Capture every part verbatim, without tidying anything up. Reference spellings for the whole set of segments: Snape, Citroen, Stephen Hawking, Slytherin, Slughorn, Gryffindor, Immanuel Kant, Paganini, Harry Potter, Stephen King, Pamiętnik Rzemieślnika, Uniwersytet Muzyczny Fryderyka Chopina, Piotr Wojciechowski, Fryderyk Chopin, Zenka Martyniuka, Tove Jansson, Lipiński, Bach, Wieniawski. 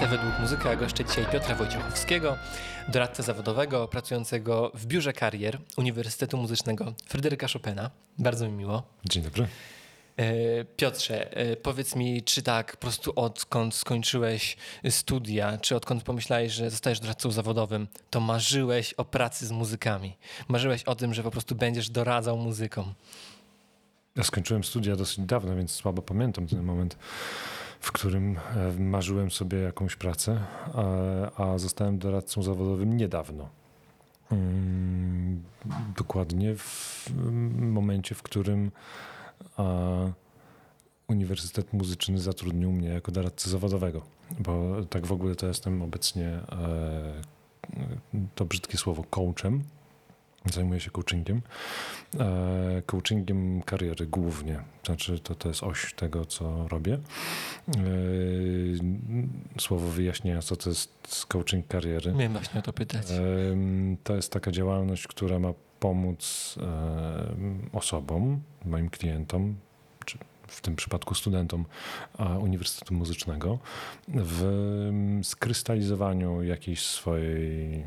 Muzyce według muzyka goszczę dzisiaj Piotra Wojciechowskiego, doradcę zawodowego pracującego w Biurze Karier Uniwersytetu Muzycznego Fryderyka Chopina. Bardzo mi miło. Dzień dobry. Piotrze, powiedz mi, czy tak po prostu odkąd skończyłeś studia, czy odkąd pomyślałeś, że zostajesz doradcą zawodowym, to marzyłeś o pracy z muzykami? Marzyłeś o tym, że po prostu będziesz doradzał muzykom? Ja skończyłem studia dosyć dawno, więc słabo pamiętam ten moment, w którym marzyłem sobie jakąś pracę, a, a zostałem doradcą zawodowym niedawno. Dokładnie w momencie, w którym a Uniwersytet Muzyczny zatrudnił mnie jako doradcę zawodowego, bo tak w ogóle to jestem obecnie, to brzydkie słowo, coachem. Zajmuję się coachingiem, coachingiem kariery głównie, znaczy to, to jest oś tego, co robię. Słowo wyjaśnienia, co to jest coaching kariery. Miałem właśnie o to pytać. To jest taka działalność, która ma pomóc osobom, moim klientom, czy w tym przypadku studentom Uniwersytetu Muzycznego, w skrystalizowaniu jakiejś swojej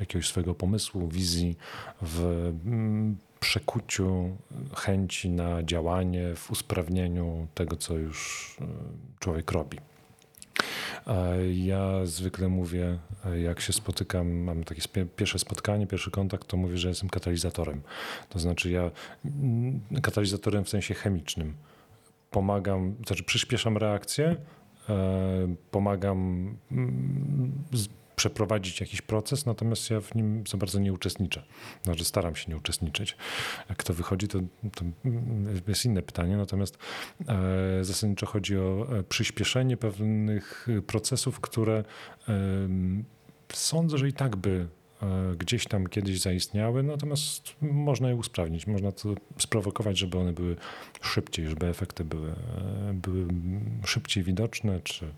jakiegoś swojego pomysłu, wizji, w przekuciu chęci na działanie, w usprawnieniu tego, co już człowiek robi. Ja zwykle mówię, jak się spotykam, mam takie pierwsze spotkanie, pierwszy kontakt, to mówię, że jestem katalizatorem. To znaczy ja katalizatorem w sensie chemicznym. Pomagam, to znaczy przyspieszam reakcję, pomagam z przeprowadzić jakiś proces, natomiast ja w nim za bardzo nie uczestniczę. Znaczy staram się nie uczestniczyć. Jak to wychodzi, to, to jest inne pytanie. Natomiast e, zasadniczo chodzi o przyspieszenie pewnych procesów, które e, sądzę, że i tak by e, gdzieś tam kiedyś zaistniały, natomiast można je usprawnić. Można to sprowokować, żeby one były szybciej, żeby efekty były, były szybciej widoczne, czy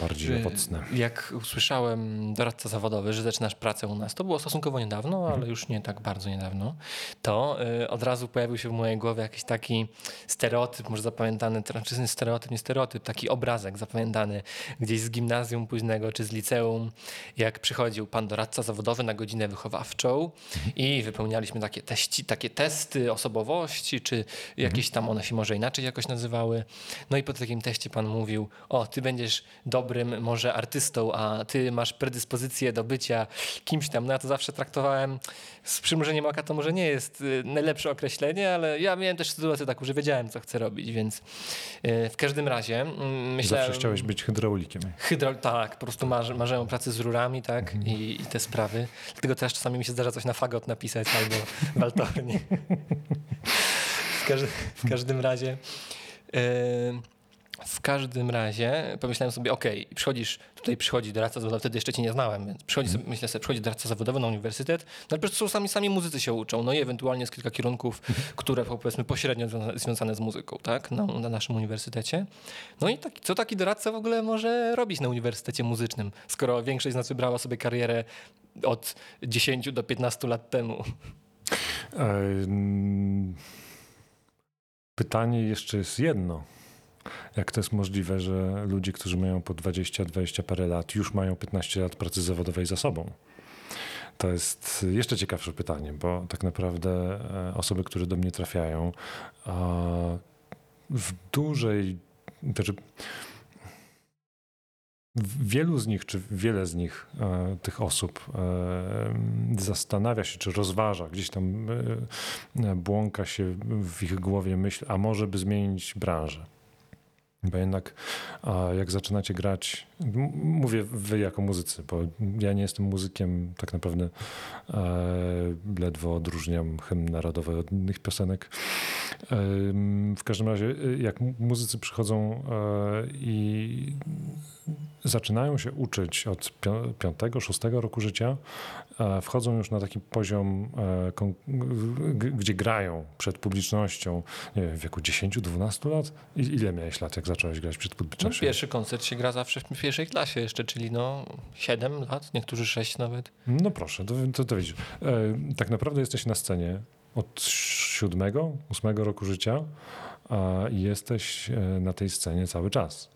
bardziej owocne. Jak usłyszałem, doradca zawodowy, że zaczynasz pracę u nas, to było stosunkowo niedawno, ale hmm. już nie tak bardzo niedawno, to y, od razu pojawił się w mojej głowie jakiś taki stereotyp, może zapamiętany, czy stereotyp, nie stereotyp, taki obrazek zapamiętany gdzieś z gimnazjum późnego czy z liceum, jak przychodził pan doradca zawodowy na godzinę wychowawczą i wypełnialiśmy takie, teści, takie testy osobowości, czy jakieś tam, one się może inaczej jakoś nazywały. No i po takim teście pan mówił, o, ty będziesz dobrym może artystą, a ty masz predyspozycję do bycia kimś tam. No ja to zawsze traktowałem z przymrużeniem oka, to może nie jest najlepsze określenie, ale ja miałem też sytuację taką, że wiedziałem, co chcę robić, więc w każdym razie myślałem... Zawsze chciałeś być hydraulikiem. Hydro, tak, po prostu marzę, marzę o pracy z rurami, tak, mhm. i, i te sprawy. Dlatego też czasami mi się zdarza coś na fagot napisać albo waltornie. w, każdy, w każdym razie... Yy, W każdym razie pomyślałem sobie, okej, okay, przychodzisz, tutaj przychodzi doradca zawodowy, wtedy jeszcze cię nie znałem, więc przychodzi, mm. myślę sobie, przychodzi doradca zawodowy na uniwersytet, no ale po prostu sami, sami muzycy się uczą, no i ewentualnie jest kilka kierunków, które powiedzmy pośrednio związane z muzyką, tak, na, na naszym uniwersytecie. No i taki, co taki doradca w ogóle może robić na uniwersytecie muzycznym, skoro większość z nas wybrała sobie karierę od dziesięciu do piętnastu lat temu? Pytanie jeszcze jest jedno. Jak to jest możliwe, że ludzie, którzy mają po dwadzieścia, dwadzieścia parę lat, już mają piętnaście lat pracy zawodowej za sobą? To jest jeszcze ciekawsze pytanie, bo tak naprawdę osoby, które do mnie trafiają, w dużej... Znaczy wielu z nich, czy wiele z nich, tych osób zastanawia się, czy rozważa, gdzieś tam błąka się w ich głowie myśl, a może by zmienić branżę. Bo jednak jak zaczynacie grać, mówię wy jako muzycy, bo ja nie jestem muzykiem, tak naprawdę ledwo odróżniam hymn narodowy od innych piosenek. W każdym razie jak muzycy przychodzą i zaczynają się uczyć od piątego, szóstego roku życia, wchodzą już na taki poziom, gdzie grają przed publicznością, nie wiem, w wieku dziesięciu, dwunastu lat. Ile miałeś lat, jak zacząłeś grać przed publicznością? No, pierwszy koncert się gra zawsze w pierwszej klasie jeszcze, czyli no siedem lat, niektórzy sześć nawet. No proszę, to, to, to widzisz. Tak naprawdę jesteś na scenie od siódmego, ósmego roku życia i jesteś na tej scenie cały czas.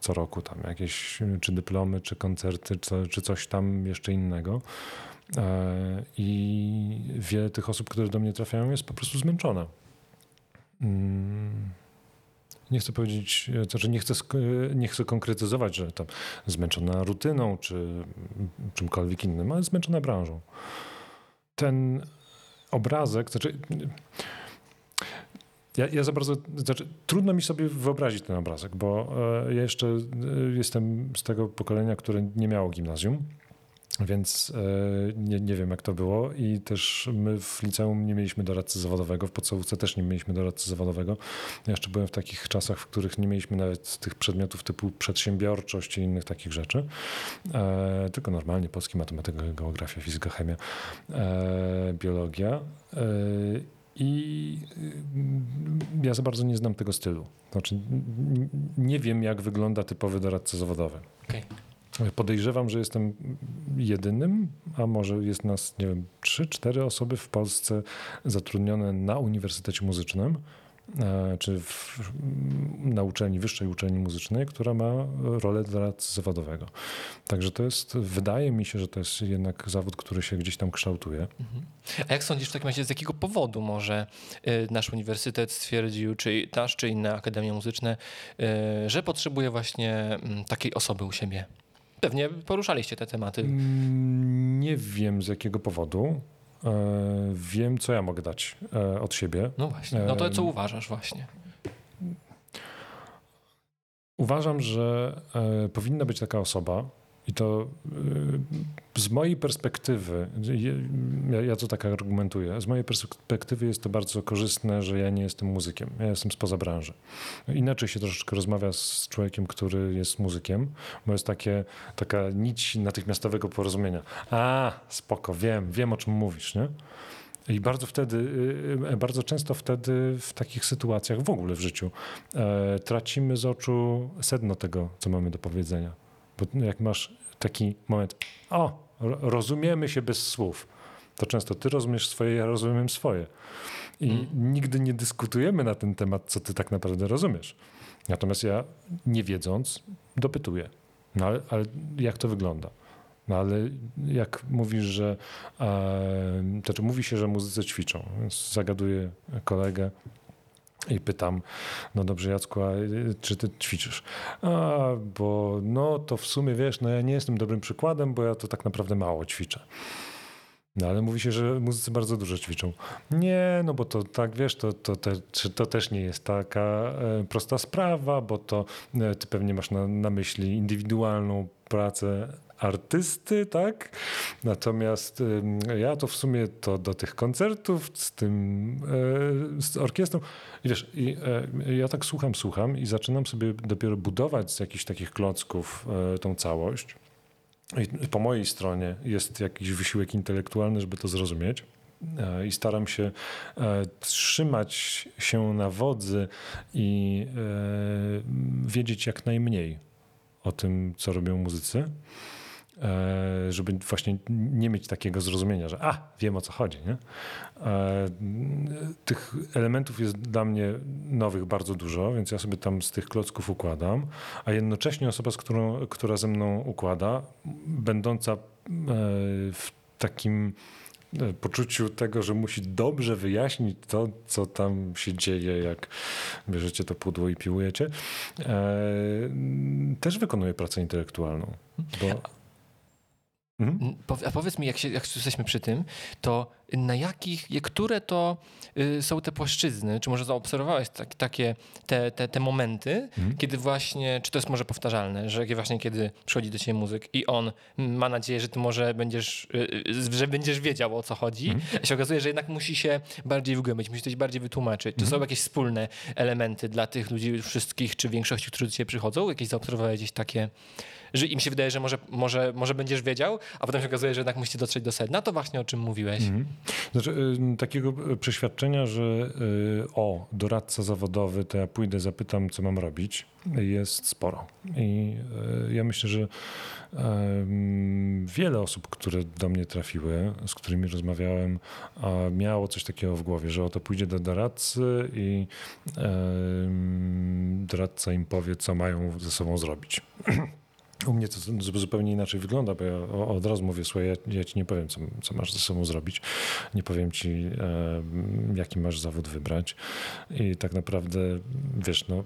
co roku tam jakieś czy dyplomy, czy koncerty, czy, czy coś tam jeszcze innego. I wiele tych osób, które do mnie trafiają, jest po prostu zmęczona. Nie chcę powiedzieć, znaczy nie chcę, nie chcę konkretyzować, że tam zmęczona rutyną, czy czymkolwiek innym, ale zmęczona branżą. Ten obrazek, znaczy... Ja, ja za bardzo, znaczy, trudno mi sobie wyobrazić ten obrazek, bo e, ja jeszcze e, jestem z tego pokolenia, które nie miało gimnazjum, więc e, nie, nie wiem jak to było i też my w liceum nie mieliśmy doradcy zawodowego, w podstawówce też nie mieliśmy doradcy zawodowego. Ja jeszcze byłem w takich czasach, w których nie mieliśmy nawet tych przedmiotów typu przedsiębiorczość i innych takich rzeczy, e, tylko normalnie polski, matematyka, geografia, fizyka, chemia, e, biologia. E, I ja za bardzo nie znam tego stylu. Znaczy, nie wiem, jak wygląda typowy doradca zawodowy. Okay. Podejrzewam, że jestem jedynym, a może jest nas, nie wiem, trzy, cztery osoby w Polsce zatrudnione na Uniwersytecie Muzycznym, czy w, na uczelni, wyższej uczelni muzycznej, która ma rolę doradcy zawodowego. Także to jest, wydaje mi się, że to jest jednak zawód, który się gdzieś tam kształtuje. Mhm. A jak sądzisz w takim razie, z jakiego powodu może nasz uniwersytet stwierdził, czy nasz, czy inne akademie muzyczne, że potrzebuje właśnie takiej osoby u siebie? Pewnie poruszaliście te tematy. Nie wiem, z jakiego powodu. Wiem, co ja mogę dać od siebie. No właśnie. No to co uważasz właśnie? Uważam, że powinna być taka osoba i to z mojej perspektywy, ja, ja to tak argumentuję, z mojej perspektywy jest to bardzo korzystne, że ja nie jestem muzykiem, ja jestem spoza branży. Inaczej się troszeczkę rozmawia z człowiekiem, który jest muzykiem, bo jest takie, taka nić natychmiastowego porozumienia. A, spoko, wiem, wiem o czym mówisz, nie? I bardzo wtedy, bardzo często wtedy w takich sytuacjach w ogóle w życiu e, tracimy z oczu sedno tego, co mamy do powiedzenia. Bo jak masz taki moment, o, rozumiemy się bez słów, to często ty rozumiesz swoje, ja rozumiem swoje. I mm. nigdy nie dyskutujemy na ten temat, co ty tak naprawdę rozumiesz. Natomiast ja, nie wiedząc, dopytuję. No ale, ale jak to wygląda? No ale jak mówisz, że... E, znaczy mówi się, że muzycy ćwiczą. Więc zagaduję kolegę i pytam, no dobrze Jacku, a czy ty ćwiczysz? A, bo no to w sumie wiesz, no ja nie jestem dobrym przykładem, bo ja to tak naprawdę mało ćwiczę. No ale mówi się, że muzycy bardzo dużo ćwiczą. Nie, no bo to tak wiesz, to, to, to, to też nie jest taka prosta sprawa, bo to ty pewnie masz na, na myśli indywidualną pracę artysty, tak? Natomiast y, ja to w sumie to do tych koncertów z tym, y, z orkiestrą. I wiesz, i, y, ja tak słucham, słucham i zaczynam sobie dopiero budować z jakichś takich klocków y, tą całość. I po mojej stronie jest jakiś wysiłek intelektualny, żeby to zrozumieć. I staram się trzymać się na wodzy i wiedzieć jak najmniej o tym, co robią muzycy, żeby właśnie nie mieć takiego zrozumienia, że a, wiem o co chodzi, nie? Tych elementów jest dla mnie nowych bardzo dużo, więc ja sobie tam z tych klocków układam, a jednocześnie osoba, z którą, która ze mną układa, będąca w takim poczuciu tego, że musi dobrze wyjaśnić to, co tam się dzieje, jak bierzecie to pudło i piłujecie, też wykonuje pracę intelektualną. Bo... Mhm. A powiedz mi, jak, się, jak jesteśmy przy tym, to na jakich, które to są te płaszczyzny? Czy może zaobserwowałeś tak, takie te, te, te momenty, mhm. kiedy właśnie, czy to jest może powtarzalne, że właśnie kiedy przychodzi do ciebie muzyk i on ma nadzieję, że ty może będziesz, że będziesz wiedział o co chodzi, mhm. a się okazuje, że jednak musi się bardziej wgłębić, musi coś bardziej wytłumaczyć. Czy mhm. są jakieś wspólne elementy dla tych ludzi wszystkich, czy większości, którzy do ciebie przychodzą? Jakieś zaobserwowałeś gdzieś takie... że im się wydaje, że może, może, może będziesz wiedział, a potem się okazuje, że jednak musicie dotrzeć do sedna. To właśnie o czym mówiłeś. Mhm. Znaczy, takiego przeświadczenia, że o, doradca zawodowy, to ja pójdę, zapytam, co mam robić, jest sporo. I ja myślę, że wiele osób, które do mnie trafiły, z którymi rozmawiałem, miało coś takiego w głowie, że o, to pójdzie do doradcy i doradca im powie, co mają ze sobą zrobić. U mnie to zupełnie inaczej wygląda, bo ja od razu mówię, słuchaj, ja, ja ci nie powiem, co, co masz ze sobą zrobić, nie powiem ci, e, jaki masz zawód wybrać i tak naprawdę, wiesz, no,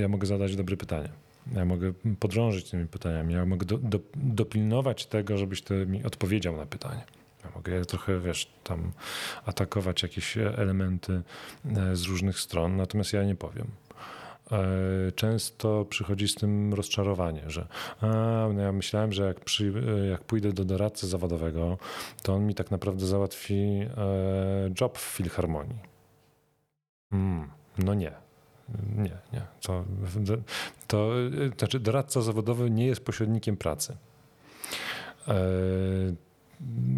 ja mogę zadać dobre pytanie, ja mogę podrążyć tymi pytaniami, ja mogę do, do, dopilnować tego, żebyś ty mi odpowiedział na pytanie. Ja mogę trochę, wiesz, tam atakować jakieś elementy z różnych stron, natomiast ja nie powiem. Często przychodzi z tym rozczarowanie, że a, no ja myślałem, że jak, przy, jak pójdę do doradcy zawodowego, to on mi tak naprawdę załatwi e, job w filharmonii. Mm, no nie. Nie, nie. To, to znaczy doradca zawodowy nie jest pośrednikiem pracy. E,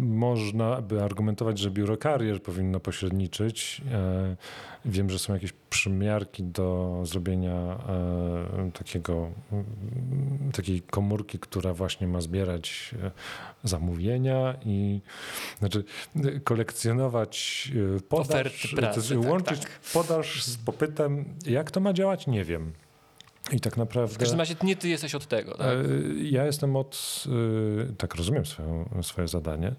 Można by argumentować, że biuro karier powinno pośredniczyć. Wiem, że są jakieś przymiarki do zrobienia takiego, takiej komórki, która właśnie ma zbierać zamówienia i znaczy kolekcjonować podaż, oferty pracy, to, łączyć tak, tak. podaż z popytem. Jak to ma działać? Nie wiem. I tak naprawdę... W każdym razie nie ty jesteś od tego, tak? Ja jestem od... Tak rozumiem swoje, swoje zadanie.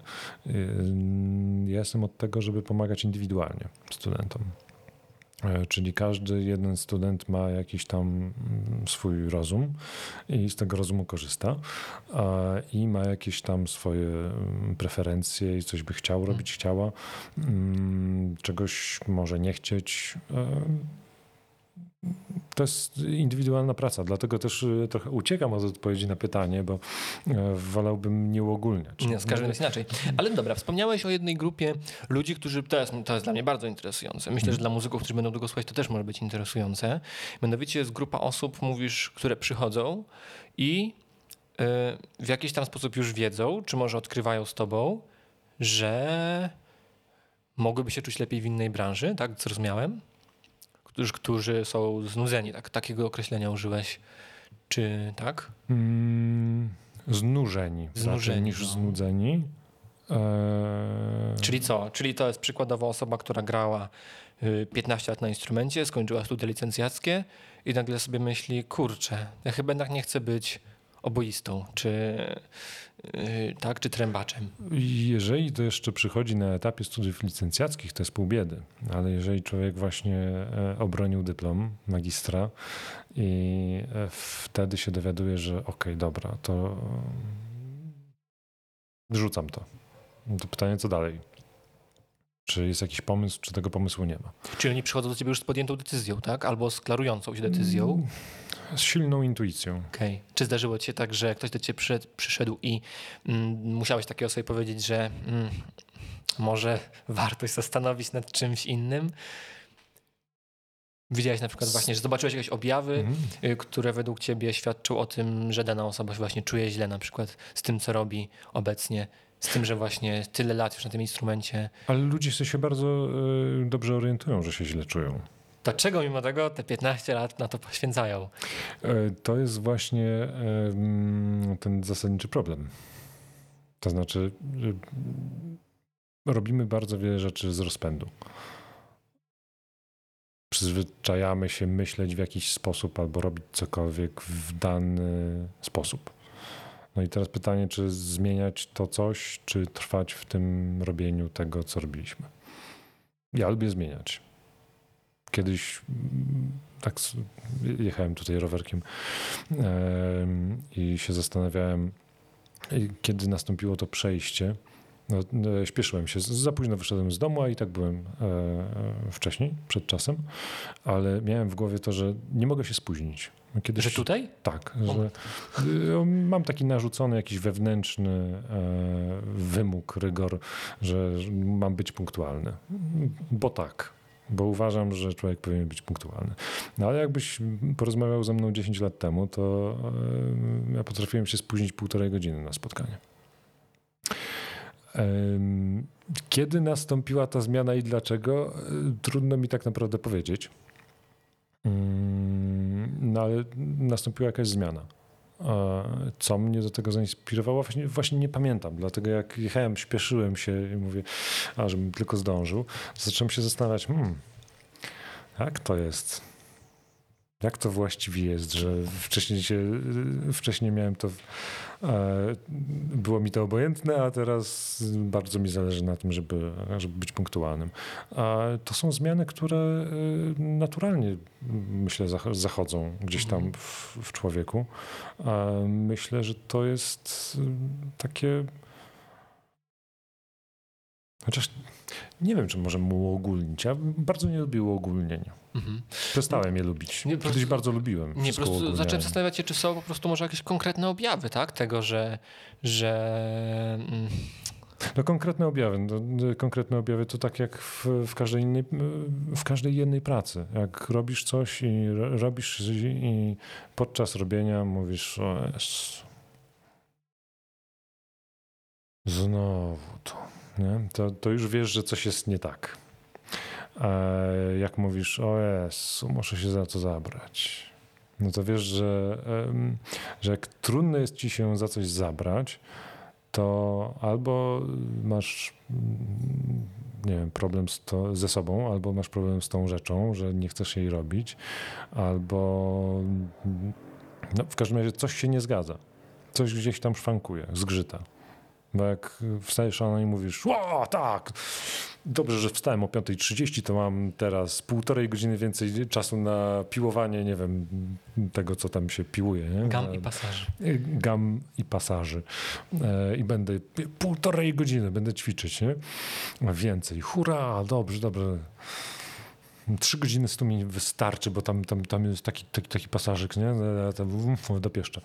Ja jestem od tego, żeby pomagać indywidualnie studentom. Czyli każdy jeden student ma jakiś tam swój rozum i z tego rozumu korzysta i ma jakieś tam swoje preferencje i coś by chciał robić, chciała. Czegoś może nie chcieć. To jest indywidualna praca, dlatego też trochę uciekam od odpowiedzi na pytanie, bo wolałbym nie uogólniać. Nie, z każdym jest inaczej. Ale dobra, wspomniałeś o jednej grupie ludzi, którzy, to jest, to jest dla mnie bardzo interesujące. Myślę, że dla muzyków, którzy będą długo słuchać, to też może być interesujące. Mianowicie jest grupa osób, mówisz, które przychodzą i w jakiś tam sposób już wiedzą, czy może odkrywają z tobą, że mogłyby się czuć lepiej w innej branży, tak zrozumiałem? Którzy są znudzeni, tak? Takiego określenia użyłeś, czy tak? Mm, znużeni, znużeni niż znudzeni. Eee... Czyli co? Czyli to jest przykładowo osoba, która grała piętnaście lat na instrumencie, skończyła studia licencjackie i nagle sobie myśli, kurczę, ja chyba jednak nie chcę być oboistą, czy, yy, tak, czy trębaczem. Jeżeli to jeszcze przychodzi na etapie studiów licencjackich, to jest pół biedy, ale jeżeli człowiek właśnie obronił dyplom magistra i wtedy się dowiaduje, że okej, okay, dobra, to wyrzucam to. To pytanie, co dalej? Czy jest jakiś pomysł, czy tego pomysłu nie ma? Czyli oni przychodzą do ciebie już z podjętą decyzją, tak? Albo z klarującą się decyzją? Z silną intuicją. Okay. Czy zdarzyło ci się tak, że ktoś do ciebie przyszedł, przyszedł i mm, musiałeś takiej osobie powiedzieć, że mm, może warto się zastanowić nad czymś innym? Widziałeś na przykład właśnie, że zobaczyłeś jakieś objawy, mm. które według ciebie świadczą o tym, że dana osoba się właśnie czuje źle na przykład z tym, co robi obecnie. Z tym, że właśnie tyle lat już na tym instrumencie. Ale ludzie się bardzo y, dobrze orientują, że się źle czują. Dlaczego mimo tego te piętnaście lat na to poświęcają? Y, to jest właśnie y, ten zasadniczy problem. To znaczy y, robimy bardzo wiele rzeczy z rozpędu. Przyzwyczajamy się myśleć w jakiś sposób albo robić cokolwiek w dany sposób. No i teraz pytanie, czy zmieniać to coś, czy trwać w tym robieniu tego, co robiliśmy. Ja lubię zmieniać. Kiedyś tak jechałem tutaj rowerkiem i się zastanawiałem, kiedy nastąpiło to przejście. No, śpieszyłem się, za późno wyszedłem z domu, a i tak byłem wcześniej, przed czasem, ale miałem w głowie to, że nie mogę się spóźnić. Kiedyś, że tutaj? Tak, że mam taki narzucony jakiś wewnętrzny wymóg, rygor, że mam być punktualny, bo tak, bo uważam, że człowiek powinien być punktualny. No ale jakbyś porozmawiał ze mną dziesięć lat temu, to ja potrafiłem się spóźnić półtorej godziny na spotkanie. Kiedy nastąpiła ta zmiana i dlaczego? Trudno mi tak naprawdę powiedzieć. No ale nastąpiła jakaś zmiana. Co mnie do tego zainspirowało? Właśnie, właśnie nie pamiętam, dlatego jak jechałem, śpieszyłem się i mówię, a żebym tylko zdążył, zacząłem się zastanawiać, hmm, jak to jest? Jak to właściwie jest, że wcześniej, się, wcześniej miałem to, było mi to obojętne, a teraz bardzo mi zależy na tym, żeby, żeby być punktualnym. A to są zmiany, które naturalnie, myślę, zachodzą gdzieś tam w, w człowieku. A myślę, że to jest takie... Chociaż nie wiem, czy możemy uogólnić. Ja bardzo nie lubię uogólnień. Mhm. Przestałem je lubić. Nie, Kiedyś po... bardzo lubiłem. Nie, po prostu zacząłem zastanawiać się, czy są po prostu może jakieś konkretne objawy, tak? Tego, że... że... No konkretne objawy. No, konkretne objawy to tak jak w, w, każdej innej, w każdej jednej pracy. Jak robisz coś i robisz i podczas robienia mówisz o Jezu. Znowu to... Nie? To, to już wiesz, że coś jest nie tak. E, jak mówisz, o Jezu, muszę się za to zabrać. No to wiesz, że, um, że jak trudno jest ci się za coś zabrać, to albo masz nie wiem, problem z to, ze sobą, albo masz problem z tą rzeczą, że nie chcesz jej robić, albo no, w każdym razie coś się nie zgadza. Coś gdzieś tam szwankuje, zgrzyta. Bo jak wstajesz rano i mówisz, o tak, dobrze, że wstałem o piąta trzydzieści, to mam teraz półtorej godziny więcej czasu na piłowanie, nie wiem, tego co tam się piłuje. Nie? Gam i pasaży. Gam i pasaży. I będę półtorej godziny, będę ćwiczyć, nie? Więcej. Hurra, dobrze, dobrze. Trzy godziny stu mi wystarczy, bo tam, tam, tam jest taki, taki, taki pasażyk, nie? Dopieszczę.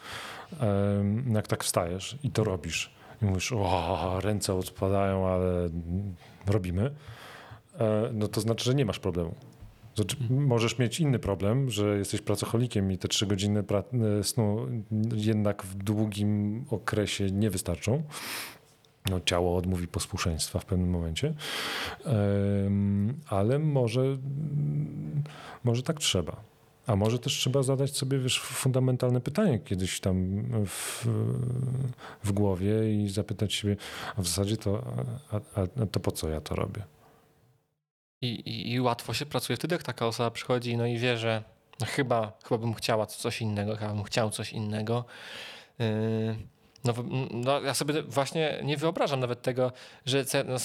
Jak tak wstajesz i to robisz. I mówisz, o, ręce odpadają, ale robimy, no to znaczy, że nie masz problemu. Znaczy, możesz mieć inny problem, że jesteś pracocholikiem i te trzy godziny pra- snu jednak w długim okresie nie wystarczą. No, ciało odmówi posłuszeństwa w pewnym momencie, ale może, może tak trzeba. A może też trzeba zadać sobie, wiesz, fundamentalne pytanie kiedyś tam w, w głowie i zapytać siebie, a w zasadzie to, a, a to po co ja to robię? I, i, I łatwo się pracuje wtedy, jak taka osoba przychodzi no i wie, że no chyba, chyba bym chciała coś innego, chyba bym chciał coś innego. Yy. No, no ja sobie właśnie nie wyobrażam nawet tego, że no,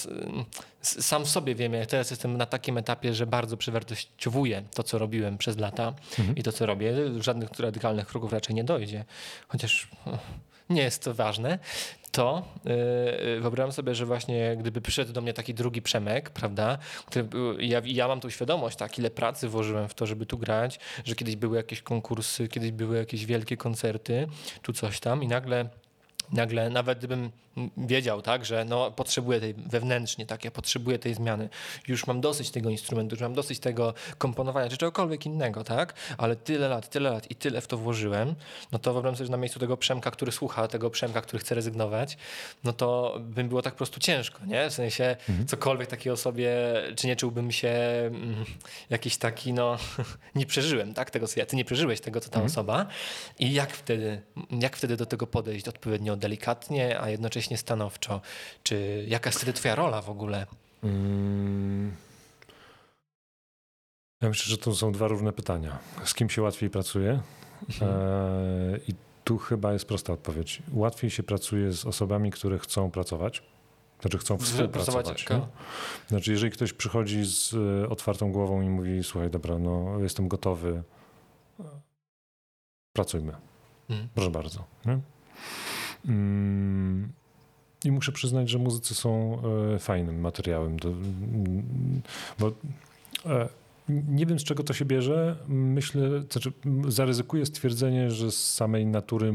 sam sobie wiem, ja teraz jestem na takim etapie, że bardzo przewartościowuję to, co robiłem przez lata mhm. i to, co robię. Żadnych radykalnych kroków raczej nie dojdzie, chociaż nie jest to ważne. To yy, wyobrażam sobie, że właśnie gdyby przyszedł do mnie taki drugi Przemek, prawda? Który, ja, ja mam tą świadomość, tak, ile pracy włożyłem w to, żeby tu grać, że kiedyś były jakieś konkursy, kiedyś były jakieś wielkie koncerty, tu coś tam i nagle... Nagle nawet gdybym wiedział, tak, że no, potrzebuję tej wewnętrznie, tak, ja potrzebuję tej zmiany, już mam dosyć tego instrumentu, już mam dosyć tego komponowania czy czegokolwiek innego, tak, ale tyle lat, tyle lat i tyle w to włożyłem, no to wyobrażam sobie, że na miejscu tego Przemka, który słucha, tego Przemka, który chce rezygnować, no to by było tak po prostu ciężko, nie? W sensie mhm. cokolwiek takiej osobie, czy nie czułbym się mm, jakiś taki, no nie przeżyłem, tak, tego co ja, ty nie przeżyłeś tego, co ta mhm. osoba i jak wtedy, jak wtedy do tego podejść odpowiednio delikatnie, a jednocześnie stanowczo. Czy jaka jest wtedy twoja rola w ogóle? Hmm. Ja myślę, że to są dwa równe pytania. Z kim się łatwiej pracuje? Mhm. E, I tu chyba jest prosta odpowiedź. Łatwiej się pracuje z osobami, które chcą pracować. Znaczy chcą współpracować. Znaczy jeżeli ktoś przychodzi z otwartą głową i mówi słuchaj, dobra, no jestem gotowy. Pracujmy. Mhm. Proszę bardzo. Nie? I muszę przyznać, że muzycy są fajnym materiałem, do, bo nie wiem, z czego to się bierze. Myślę, znaczy zaryzykuję stwierdzenie, że z samej natury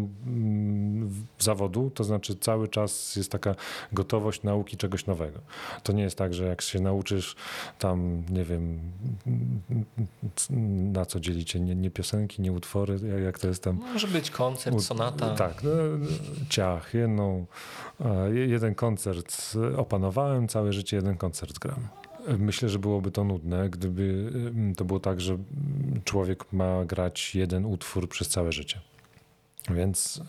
zawodu, to znaczy cały czas jest taka gotowość nauki czegoś nowego. To nie jest tak, że jak się nauczysz tam, nie wiem, na co dzielicie, nie, nie piosenki, nie utwory, jak to jest tam. Może być koncert, sonata. Tak, no, ciach, jedną, jeden koncert opanowałem, całe życie jeden koncert gram. Myślę, że byłoby to nudne, gdyby to było tak, że człowiek ma grać jeden utwór przez całe życie. Więc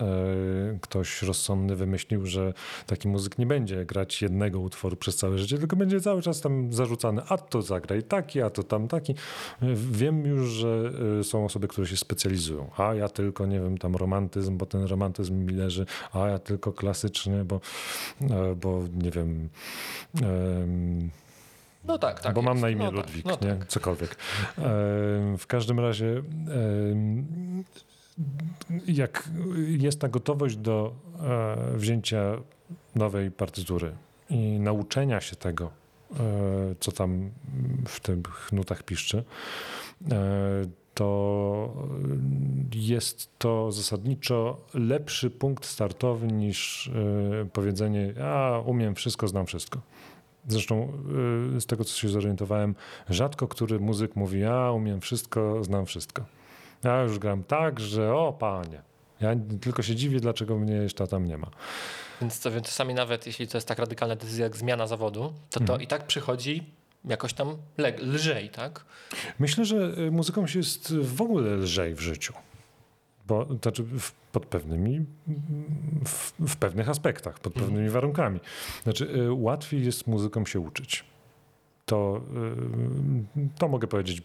y, ktoś rozsądny wymyślił, że taki muzyk nie będzie grać jednego utworu przez całe życie, tylko będzie cały czas tam zarzucany, a to zagraj taki, a to tam taki. Wiem już, że y, są osoby, które się specjalizują. A ja tylko, nie wiem, tam romantyzm, bo ten romantyzm mi leży, a ja tylko klasyczny, bo, y, bo nie wiem... Y, No tak, tak. Bo jest. Mam na imię no Ludwik, tak, no nie? Tak. Cokolwiek. E, w każdym razie e, jak jest ta gotowość do e, wzięcia nowej partytury i nauczenia się tego, e, co tam w tych nutach piszczy, e, to jest to zasadniczo lepszy punkt startowy niż e, powiedzenie, a umiem wszystko, znam wszystko. Zresztą z tego, co się zorientowałem, rzadko który muzyk mówi, ja umiem wszystko, znam wszystko. Ja już gram tak, że o panie, ja tylko się dziwię, dlaczego mnie jeszcze tam nie ma. Więc to, więc czasami nawet jeśli to jest tak radykalna decyzja jak zmiana zawodu, to to mhm. i tak przychodzi jakoś tam le- lżej, tak? Myślę, że muzykom się jest w ogóle lżej w życiu. Bo, znaczy w, pod pewnymi, w, w pewnych aspektach, pod pewnymi mhm. warunkami. Znaczy łatwiej jest muzykom się uczyć. To, to mogę powiedzieć,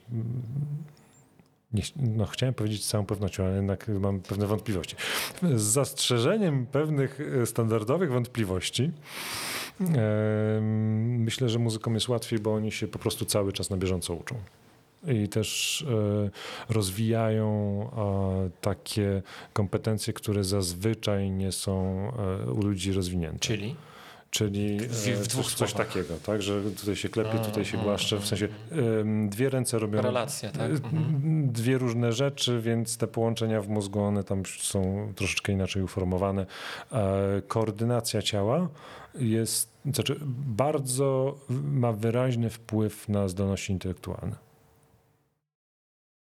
nie, no chciałem powiedzieć z całą pewnością, ale jednak mam pewne wątpliwości. Z zastrzeżeniem pewnych standardowych wątpliwości myślę, że muzykom jest łatwiej, bo oni się po prostu cały czas na bieżąco uczą. I też y, rozwijają y, takie kompetencje, które zazwyczaj nie są y, u ludzi rozwinięte. Czyli? Czyli w, w dwóch coś, coś takiego, tak, że tutaj się klepie, tutaj się głaszcze, w sensie y, dwie ręce robią relacje, tak? Mhm. Dwie różne rzeczy, więc te połączenia w mózgu, one tam są troszeczkę inaczej uformowane. Y, koordynacja ciała jest, znaczy bardzo ma wyraźny wpływ na zdolności intelektualne.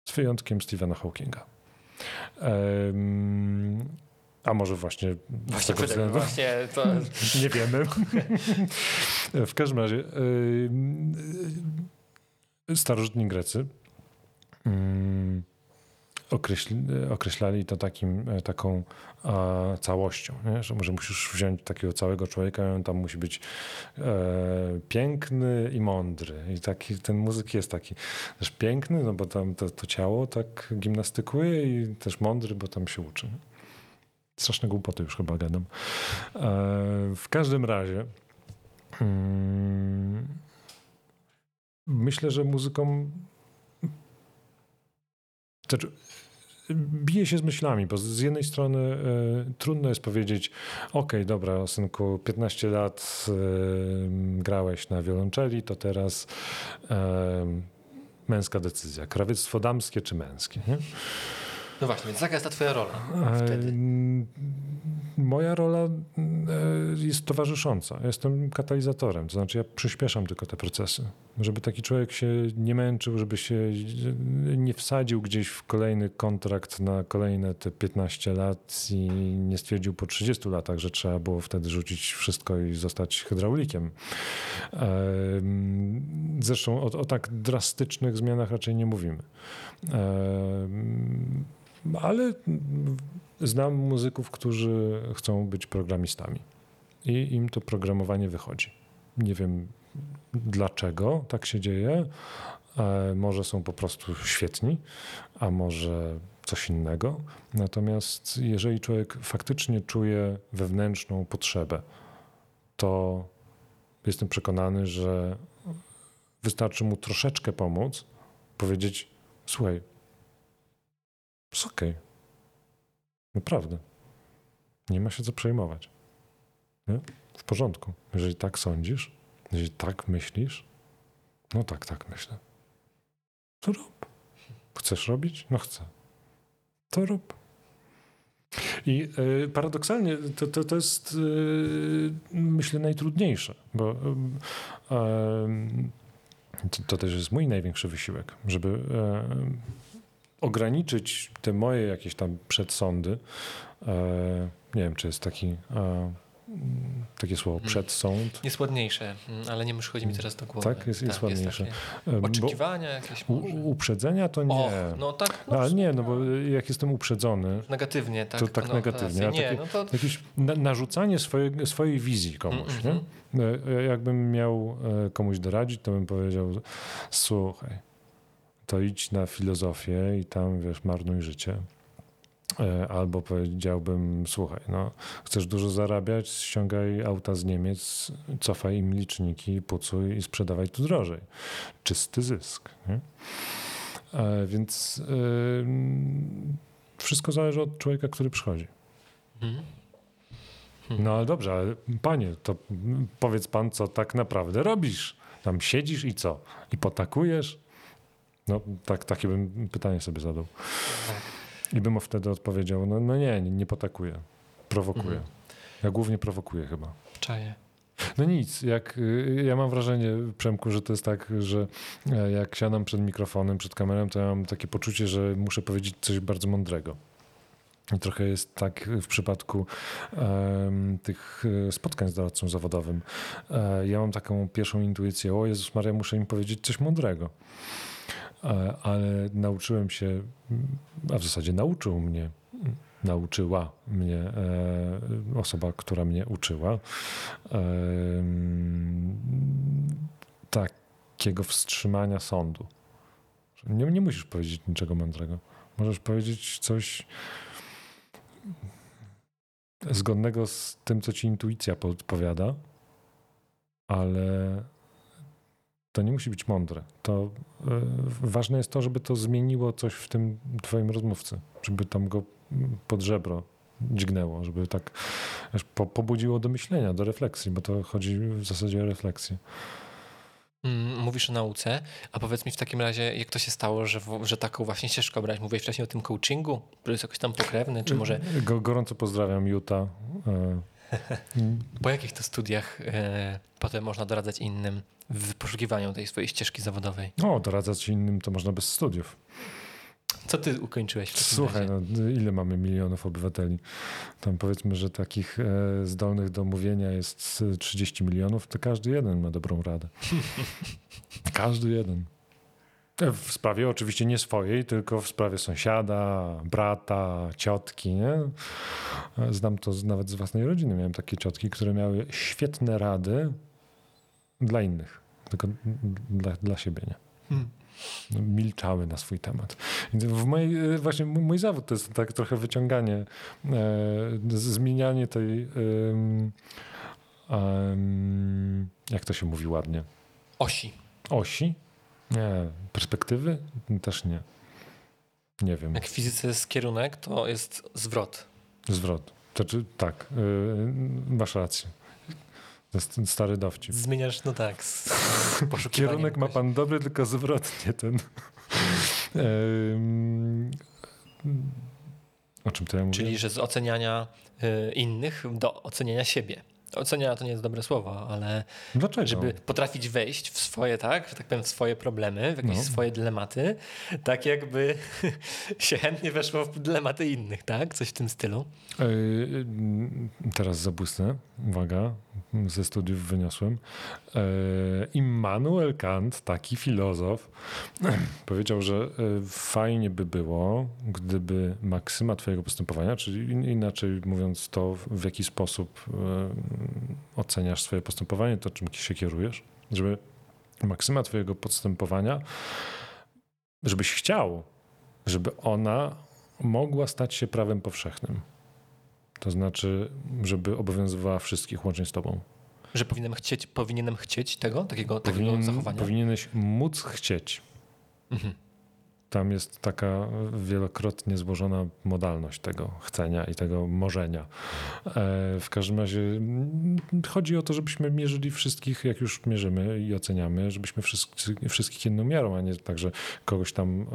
Z wyjątkiem Stephena Hawkinga. Um, a może właśnie... Właśnie, tego właśnie to... Nie wiemy. W każdym razie yy, starożytni Grecy yy, określi, określali to takim, taką a, całością, nie? Że może musisz wziąć takiego całego człowieka, on tam musi być e, piękny i mądry. I taki ten muzyk jest taki też piękny, no bo tam to, to ciało tak gimnastykuje i też mądry, bo tam się uczy. Straszne głupoty już chyba gadam. E, w każdym razie hmm, myślę, że muzykom znaczy, bije się z myślami, bo z jednej strony y, trudno jest powiedzieć, okej, dobra, synku, piętnaście lat y, grałeś na wiolonczeli, to teraz y, męska decyzja. Krawiectwo damskie czy męskie? Nie? No właśnie, więc jaka jest ta twoja rola wtedy? Y, moja rola y, jest towarzysząca. Jestem katalizatorem, to znaczy ja przyspieszam tylko te procesy. Żeby taki człowiek się nie męczył, żeby się nie wsadził gdzieś w kolejny kontrakt na kolejne te piętnaście lat i nie stwierdził po trzydziestu latach, że trzeba było wtedy rzucić wszystko i zostać hydraulikiem. Zresztą o, o tak drastycznych zmianach raczej nie mówimy. Ale znam muzyków, którzy chcą być programistami i im to programowanie wychodzi. Nie wiem, dlaczego tak się dzieje? E, może są po prostu świetni, a może coś innego. Natomiast jeżeli człowiek faktycznie czuje wewnętrzną potrzebę, to jestem przekonany, że wystarczy mu troszeczkę pomóc, powiedzieć, słuchaj, jest okej. Okay. Naprawdę. Nie ma się co przejmować. Nie? W porządku. Jeżeli tak sądzisz, jeżeli tak myślisz, no tak, tak myślę. to rób. Chcesz robić? No chcę. To rób. I y, paradoksalnie to, to, to jest y, myślę najtrudniejsze, bo y, y, to, to też jest mój największy wysiłek, żeby y, ograniczyć te moje jakieś tam przedsądy. Y, nie wiem, czy jest taki y, takie słowo przedsąd. Jest ładniejsze, ale nie muszę chodzi mi teraz do głowy. Tak, jest, jest tak, ładniejsze. Jest takie... Oczekiwania jakieś może. U, uprzedzenia to nie. O, no tak. No, ale nie, no bo jak jestem uprzedzony. Negatywnie, tak. To tak no, negatywnie. Nie, takie, no to... Jakieś na, narzucanie swoje, swojej wizji komuś. Mm-hmm. Nie? Jakbym miał komuś doradzić, to bym powiedział, słuchaj, to idź na filozofię i tam, wiesz, marnuj życie. Albo powiedziałbym, słuchaj, no, chcesz dużo zarabiać, ściągaj auta z Niemiec, cofaj im liczniki, pucuj i sprzedawaj tu drożej. Czysty zysk. Nie? A więc yy, wszystko zależy od człowieka, który przychodzi. No ale dobrze, ale panie, to powiedz pan, co tak naprawdę robisz. Tam siedzisz i co? I potakujesz? No tak, takie bym pytanie sobie zadał. I bym wtedy odpowiedział, no, no nie, nie, nie potakuję, prowokuję. Mhm. Ja głównie prowokuję chyba. Czaję. No nic, jak, ja mam wrażenie, Przemku, że to jest tak, że jak siadam przed mikrofonem, przed kamerą, to ja mam takie poczucie, że muszę powiedzieć coś bardzo mądrego. I trochę jest tak w przypadku um, tych spotkań z doradcą zawodowym. E, ja mam taką pierwszą intuicję, o Jezus Maria, muszę im powiedzieć coś mądrego. Ale nauczyłem się, a w zasadzie nauczył mnie, nauczyła mnie e, osoba, która mnie uczyła e, takiego wstrzymania sądu. Nie, nie musisz powiedzieć niczego mądrego. Możesz powiedzieć coś zgodnego z tym, co ci intuicja podpowiada, ale... To nie musi być mądre. To y, ważne jest to, żeby to zmieniło coś w tym twoim rozmówcy. Żeby tam go pod żebro dźgnęło, żeby tak wiesz, po, pobudziło do myślenia, do refleksji, bo to chodzi w zasadzie o refleksję. Mówisz o nauce, a powiedz mi w takim razie, jak to się stało, że, że taką właśnie ścieżkę obrać? Mówiłeś wcześniej o tym coachingu, który jest jakoś tam pokrewny, czy może... Go, gorąco pozdrawiam, Juta. Po jakich to studiach y, potem można doradzać innym w poszukiwaniu tej swojej ścieżki zawodowej? O, doradzać innym to można bez studiów. Co ty ukończyłeś w takim Słuchaj, razie? No, ile mamy milionów obywateli? Tam powiedzmy, że takich e, zdolnych do mówienia jest trzydzieści milionów, to każdy jeden ma dobrą radę. Każdy jeden. W sprawie oczywiście nie swojej, tylko w sprawie sąsiada, brata, ciotki. Nie? Znam to nawet z własnej rodziny. Miałem takie ciotki, które miały świetne rady dla innych, tylko dla, dla siebie nie. Hmm. Milczały na swój temat. W mojej, właśnie mój zawód to jest tak trochę wyciąganie, e, zmienianie tej e, e, jak to się mówi ładnie? Osi. Osi? Nie. Perspektywy? Też nie. Nie wiem. Jak w fizyce jest kierunek, to jest zwrot. Zwrot. To, czy, tak. Yy, masz rację. To jest ten stary dowcip. Zmieniasz, no tak. Z kierunek ma pan dobry, tylko zwrotnie ten. Yy, o czym to ja mówię? Czyli, że z oceniania yy, innych do oceniania siebie. Oceniania to nie jest dobre słowo, ale dlaczego? Żeby potrafić wejść w swoje, tak, że tak powiem, w swoje problemy, w jakieś no. swoje dylematy, tak jakby się chętnie weszło w dylematy innych, tak? Coś w tym stylu. Yy, teraz zabłysnę, uwaga, ze studiów wyniosłem. Yy, Immanuel Kant, taki filozof, powiedział, że fajnie by było, gdyby maksyma twojego postępowania, czyli inaczej mówiąc to, w jaki sposób yy, oceniasz swoje postępowanie, to czym się kierujesz, żeby maksyma twojego postępowania, żebyś chciał, żeby ona mogła stać się prawem powszechnym. To znaczy, żeby obowiązywała wszystkich łącznie z tobą. Że powinienem chcieć, powinienem chcieć tego, takiego, Powinien, takiego zachowania? Powinieneś móc chcieć. Mhm. tam jest taka wielokrotnie złożona modalność tego chcenia i tego morzenia. W każdym razie chodzi o to, żebyśmy mierzyli wszystkich, jak już mierzymy i oceniamy, żebyśmy wszyscy, wszystkich jedną miarą, a nie tak, że kogoś tam,